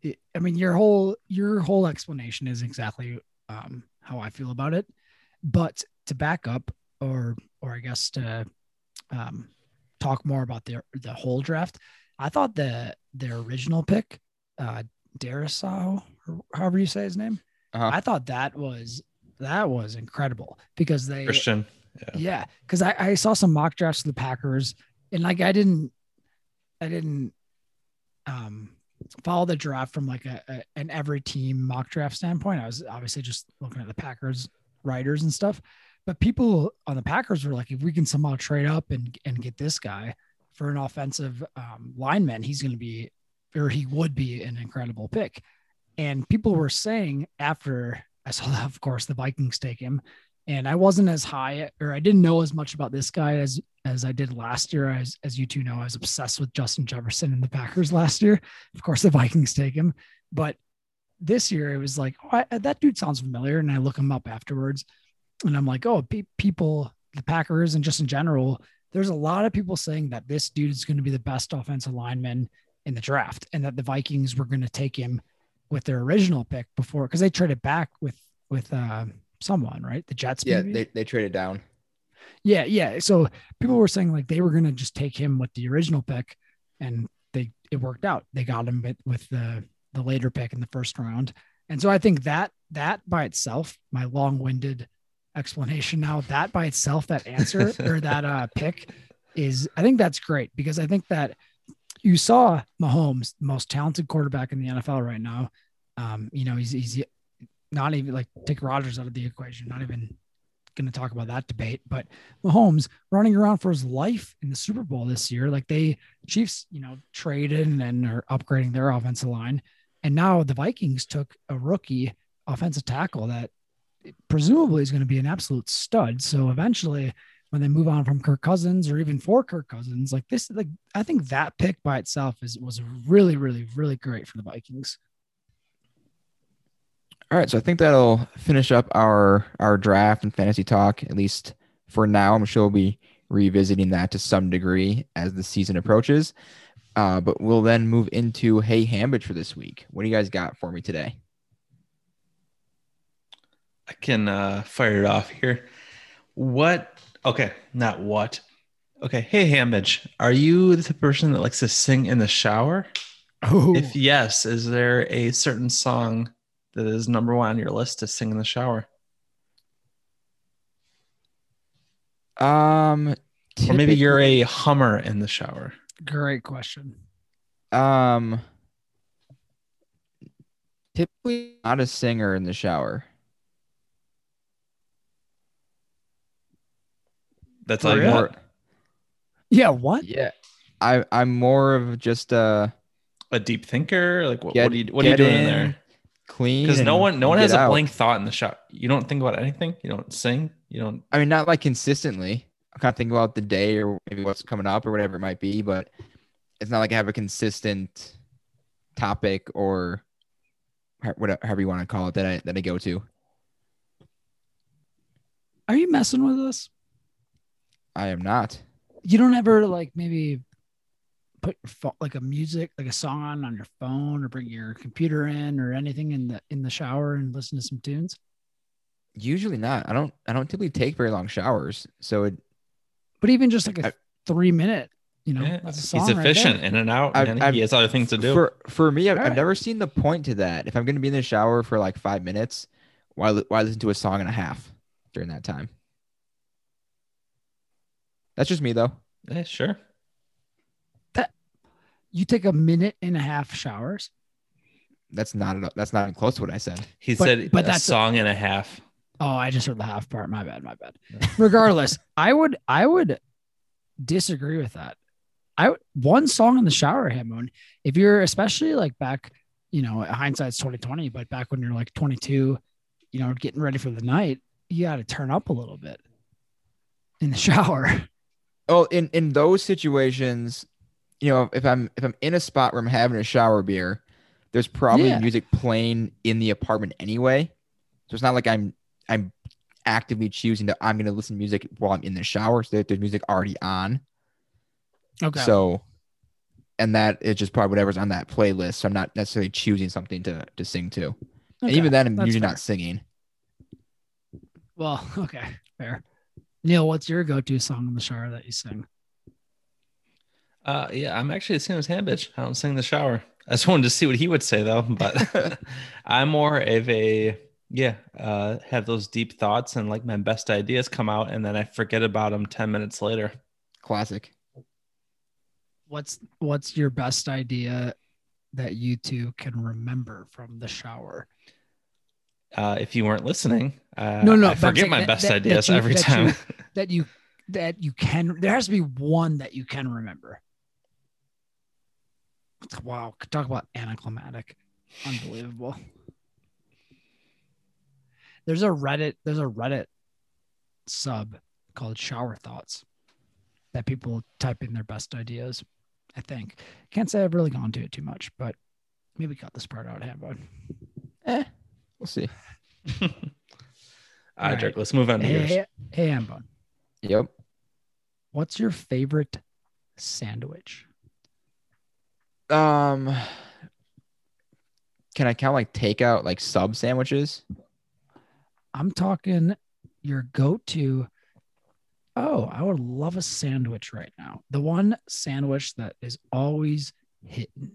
your whole explanation is exactly how I feel about it, but to back up or I guess to talk more about the whole draft, I thought their original pick, Darisaw, or however you say his name, I thought that was incredible because they Christian, yeah, because I saw some mock drafts of the Packers and like I didn't follow the draft from like an every team mock draft standpoint. I was obviously just looking at the Packers writers and stuff, but people on the Packers were like, if we can somehow trade up and get this guy for an offensive lineman, he would be an incredible pick. And people were saying after I saw that, of course, the Vikings take him, and I wasn't as high, or I didn't know as much about this guy as I did last year. As you two know, I was obsessed with Justin Jefferson and the Packers last year. Of course, the Vikings take him. But this year, it was like, oh, that dude sounds familiar. And I look him up afterwards, and I'm like, oh, people, the Packers, and just in general, there's a lot of people saying that this dude is going to be the best offensive lineman in the draft and that the Vikings were going to take him with their original pick before, because they traded back with someone, right? The Jets. Yeah, maybe? They traded down. Yeah. So people were saying like they were going to just take him with the original pick, and it worked out. They got him with the later pick in the first round. And so I think that by itself, my long-winded explanation now, that by itself, that answer or that pick is, I think that's great, because I think that you saw Mahomes, the most talented quarterback in the NFL right now. You know, he's not even like take Rodgers out of the equation, not even going to talk about that debate, but Mahomes running around for his life in the Super Bowl this year. Like Chiefs, you know, traded and are upgrading their offensive line. And now the Vikings took a rookie offensive tackle that presumably is going to be an absolute stud. So eventually when they move on from Kirk Cousins, or even for Kirk Cousins, I think that pick by itself was really, really, really great for the Vikings. All right, so I think that'll finish up our draft and fantasy talk, at least for now. I'm sure we'll be revisiting that to some degree as the season approaches. But we'll then move into Hey Hambidge for this week. What do you guys got for me today? I can fire it off here. What? Okay, not what. Okay, Hey Hambidge, are you the person that likes to sing in the shower? Oh. If yes, is there a certain song that is number one on your list to sing in the shower? Or maybe you're a hummer in the shower. Great question. Typically not a singer in the shower. That's all you got? Yeah. What? Yeah. I'm more of just a deep thinker. Like what are you doing in there? Clean, because no one has a blank thought in the shop. You don't think about anything. You don't sing. You don't. I mean, not like consistently. I kind of think about the day or maybe what's coming up or whatever it might be, but it's not like I have a consistent topic or whatever you want to call it that I go to. Are you messing with us? I am not. You don't ever like maybe put like a song on your phone, or bring your computer in or anything in the shower and listen to some tunes? Usually not. I don't typically take very long showers, so it. But even just like a 3 minute, you know, yeah, that's a song. He's efficient right in and out. And he has other things to do. For me, I've never seen the point to that. If I'm going to be in the shower for like 5 minutes, why listen to a song and a half during that time? That's just me though. Yeah, sure. You take a 1.5 minute showers. That's not even close to what I said. He said that's song and a half. Oh, I just heard the half part. My bad. Regardless, I would disagree with that. One song in the shower, Hamon. If you're especially like back, you know, hindsight's 2020, but back when you're like 22, you know, getting ready for the night, you got to turn up a little bit in the shower. Oh, in those situations, you know, if I'm in a spot where I'm having a shower beer, there's probably music playing in the apartment anyway. So it's not like I'm actively choosing that I'm going to listen to music while I'm in the shower. So there's music already on. Okay. So, and that is just probably whatever's on that playlist. So I'm not necessarily choosing something to sing to. Okay. And even then, I'm usually not singing. Well, okay. Fair. Neil, what's your go-to song in the shower that you sing? Yeah, I'm actually the same as Hambitch. I don't sing in the shower. I just wanted to see what he would say, though. But I'm more of a... have those deep thoughts and like my best ideas come out and then I forget about them 10 minutes later. Classic. What's your best idea that you two can remember from the shower? If you weren't listening, no, I forget my best ideas every time. That you can, there has to be one that you can remember. Wow. Talk about anticlimactic. Unbelievable. There's a Reddit sub called Shower Thoughts that people type in their best ideas, I think. Can't say I've really gone to it too much, but maybe cut this part out, Hambone. We'll see. All right, Dirk, let's move on to yours. Hey, Hambone. Yep. What's your favorite sandwich? Can I count like takeout, like sub sandwiches? I'm talking your go-to. Oh, I would love a sandwich right now. The one sandwich that is always hitting.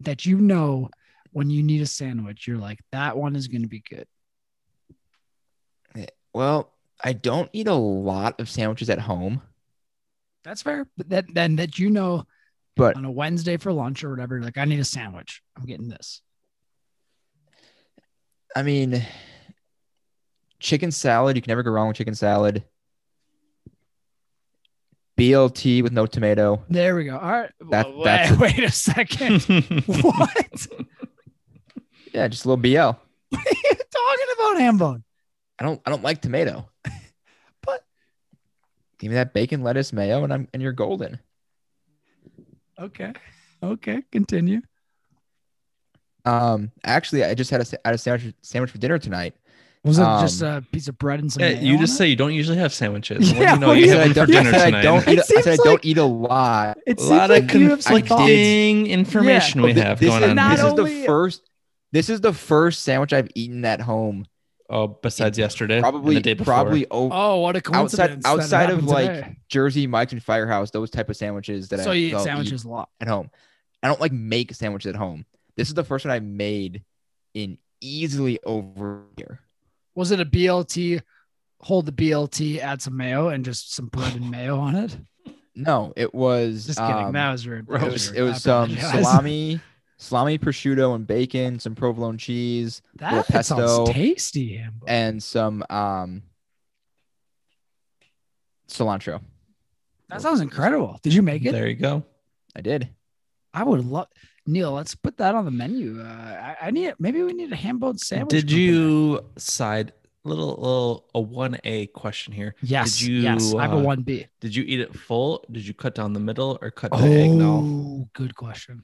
That you know when you need a sandwich, you're like, that one is going to be good. Well, I don't eat a lot of sandwiches at home. That's fair. But that you know, but on a Wednesday for lunch or whatever, like, I need a sandwich. I'm getting this. I mean, chicken salad. You can never go wrong with chicken salad. BLT with no tomato. There we go. All right. Wait a second. What? Yeah, just a little BL. What are you talking about, Hambone? I don't like tomato. But give me that bacon, lettuce, mayo, and you're golden. Okay. Okay. Continue. Actually, I just had a sandwich for dinner tonight. Was it just a piece of bread and some? Yeah, you just say you don't usually have sandwiches. Yeah, well, you have for dinner tonight. I don't eat a lot. It's a lot of conflicting information we have going on. This is the first sandwich I've eaten at home. Oh, besides yesterday, probably and the day before. Probably over. Oh, what a coincidence! Outside of like Jersey Mike's and Firehouse, those type of sandwiches that I so you eat sandwiches a lot at home. I don't like make sandwiches at home. This is the first one I made in easily over a year. Was it a BLT? Hold the BLT, add some mayo, and just some bread and mayo on it? No, it was... Just kidding. That was rude. It was some salami, prosciutto, and bacon, some provolone cheese, that pesto, sounds tasty, Hambone. And some cilantro. That sounds incredible. Did you make it? There you go. I did. I would love... Neil, let's put that on the menu. Maybe we need a Hambone sandwich. Did you side little a 1A question here? Yes. Yes, I have a 1B. Did you eat it full? Did you cut down the middle or cut the eggnog? Oh, good question.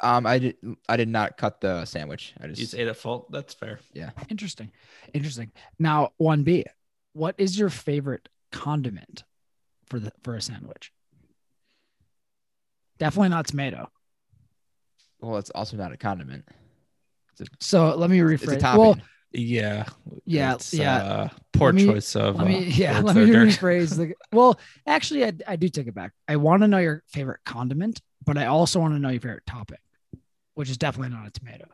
I did not cut the sandwich. You just ate it full. That's fair. Yeah. Interesting. Now 1B. What is your favorite condiment for a sandwich? Definitely not tomato. Well, it's also not a condiment. So let me rephrase. It's a topping. Well, yeah. Poor choice of. Let me rephrase. Well, actually, I do take it back. I want to know your favorite condiment, but I also want to know your favorite topping, which is definitely not a tomato.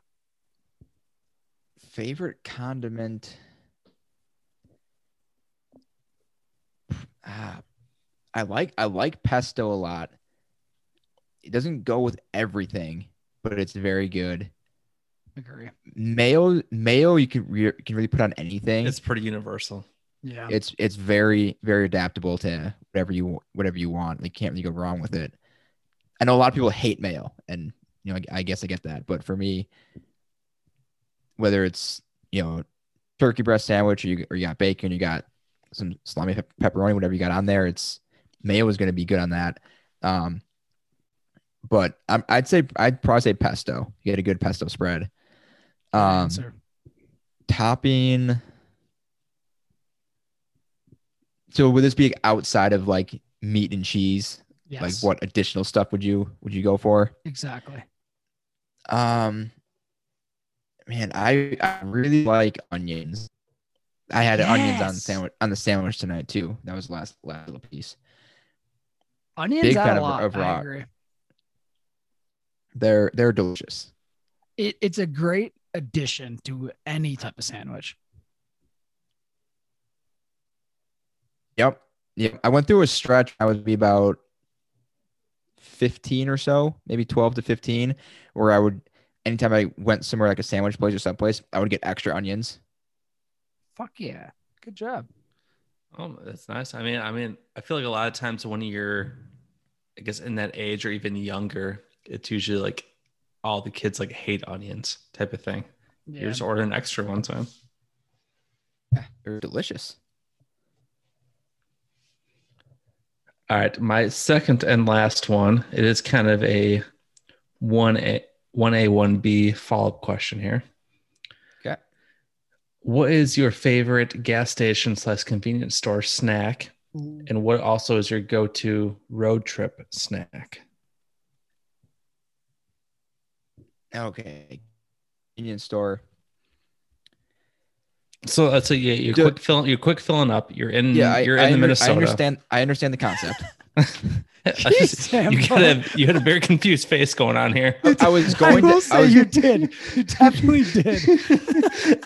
Favorite condiment. I like pesto a lot. It doesn't go with everything, but it's very good. Agree. Mayo, you can really put on anything. It's pretty universal. Yeah. It's very, very adaptable to whatever you want. You can't really go wrong with it. I know a lot of people hate mayo, and you know, I guess I get that. But for me, whether it's, you know, turkey breast sandwich, or you got bacon, you got some salami, pepperoni, whatever you got on there. It's mayo is going to be good on that. But I'd probably say pesto. You get a good pesto spread. Topping. So would this be outside of like meat and cheese? Yes. Like what additional stuff would you go for? Exactly. Man, I really like onions. I had onions on the sandwich tonight too. That was the last little piece. Onions, big fan of raw. I agree. They're delicious. It's a great addition to any type of sandwich. Yep. Yeah, I went through a stretch. I would be about 15 or so, maybe 12 to 15, where I would, anytime I went somewhere like a sandwich place or someplace, I would get extra onions. Fuck yeah. Good job. Oh, that's nice. I mean, I feel like a lot of times when you're, I guess, in that age or even younger, it's usually like all the kids like hate onions type of thing. Yeah. You just order an extra one time. Yeah, they're delicious. All right, my second and last one. It is kind of a 1A, 1B follow-up question here. Okay. What is your favorite gas station / convenience store snack? And what also is your go-to road trip snack? Okay. Convenience store. So that's a you're quick filling up. You're in Minnesota. I understand the concept. you had a very confused face going on here. I was going to say you did. You definitely did.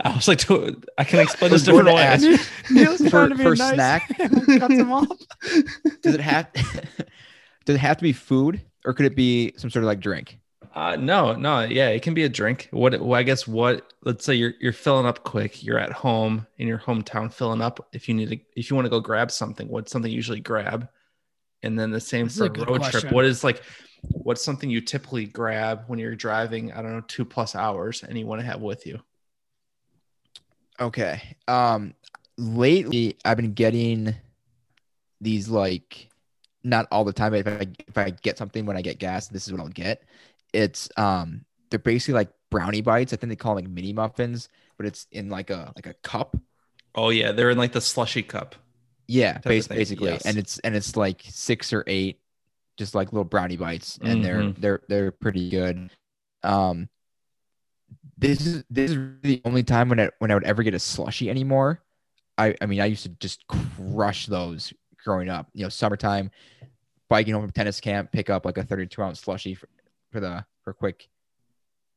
I was like, I can explain this different way. Neil's trying to be nice. Snack. Cut them off. Does it have to be food, or could it be some sort of like drink? No. Yeah, it can be a drink. Let's say you're filling up quick. You're at home in your hometown filling up. If you want to go grab something, what's something you usually grab? And then the same for road trip. What's something you typically grab when you're driving, I don't know, 2+ hours and you want to have with you? Okay. Lately I've been getting these, like, not all the time, but if I get something when I get gas, this is what I'll get. It's they're basically like brownie bites. I think they call them like mini muffins, but it's in like a cup. Oh yeah, they're in like the slushy cup. Yeah, basically, yes. and it's like 6 or 8, just like little brownie bites, and they're pretty good. This is the only time when I would ever get a slushie anymore. I mean, I used to just crush those growing up. You know, summertime, biking home from tennis camp, pick up like a 32-ounce slushie for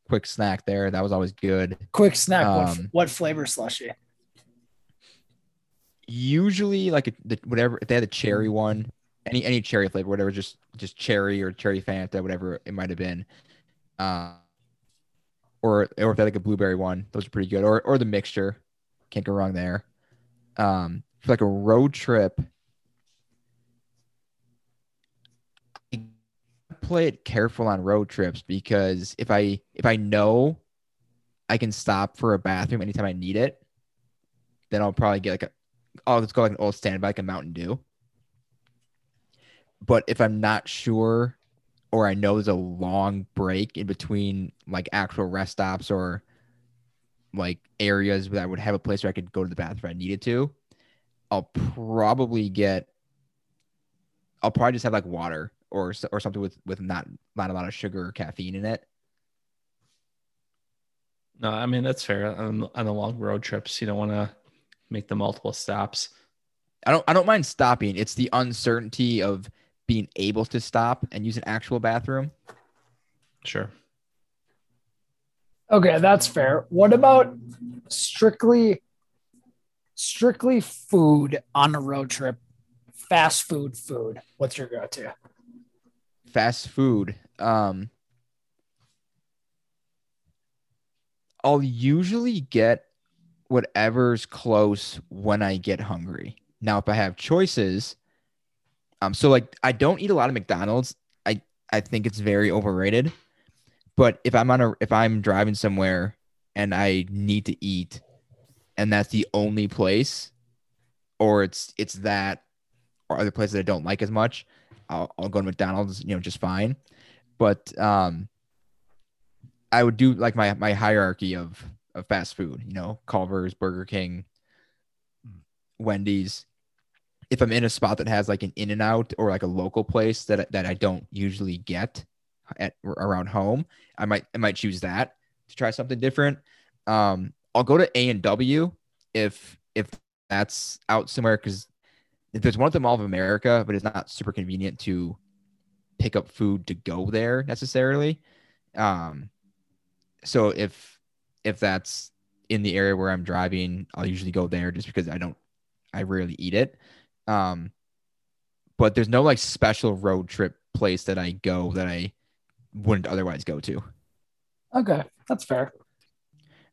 quick snack there. That was always good. Quick snack. What flavor slushie? Usually like whatever, if they had a cherry one, any cherry flavor, whatever, just cherry or cherry Fanta, whatever it might have been. Or if they had like a blueberry one, those are pretty good. Or the mixture, can't go wrong there. For like a road trip, play it careful on road trips, because if I know I can stop for a bathroom anytime I need it, then I'll probably get an old standby, like a Mountain Dew. But if I'm not sure, or I know there's a long break in between like actual rest stops or like areas where I would have a place where I could go to the bathroom if I needed to, I'll probably just have like water or something with not a lot of sugar or caffeine in it. No, I mean, that's fair. On the long road trips, you don't want to make the multiple stops. I don't mind stopping. It's the uncertainty of being able to stop and use an actual bathroom. Sure. Okay, that's fair. What about strictly food on a road trip? Fast food. What's your go-to? Fast food. I'll usually get whatever's close when I get hungry. Now, if I have choices, so like I don't eat a lot of McDonald's. I think it's very overrated. But if I'm driving somewhere and I need to eat, and that's the only place, or it's that or other places that I don't like as much. I'll go to McDonald's, you know, just fine. But I would do like my hierarchy of fast food, you know, Culver's, Burger King, Wendy's. If I'm in a spot that has like an In-N-Out or like a local place that I don't usually get at around home, I might choose that to try something different. I'll go to A&W if that's out somewhere, because if there's one at the Mall of America, but it's not super convenient to pick up food to go there necessarily. So if that's in the area where I'm driving, I'll usually go there just because I rarely eat it. But there's no like special road trip place that I go that I wouldn't otherwise go to. Okay. That's fair.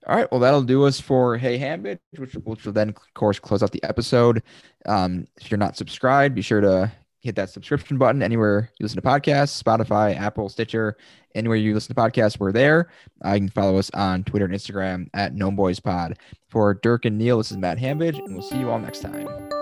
All right. Well, that'll do us for Hey Hambit, which will then, of course, close out the episode. If you're not subscribed, be sure to hit that subscription button anywhere you listen to podcasts, Spotify, Apple, Stitcher, anywhere you listen to podcasts, we're there. You can follow us on Twitter and Instagram at GnomeBoysPod. For Dirk and Neil, this is Matt Hambidge, and we'll see you all next time.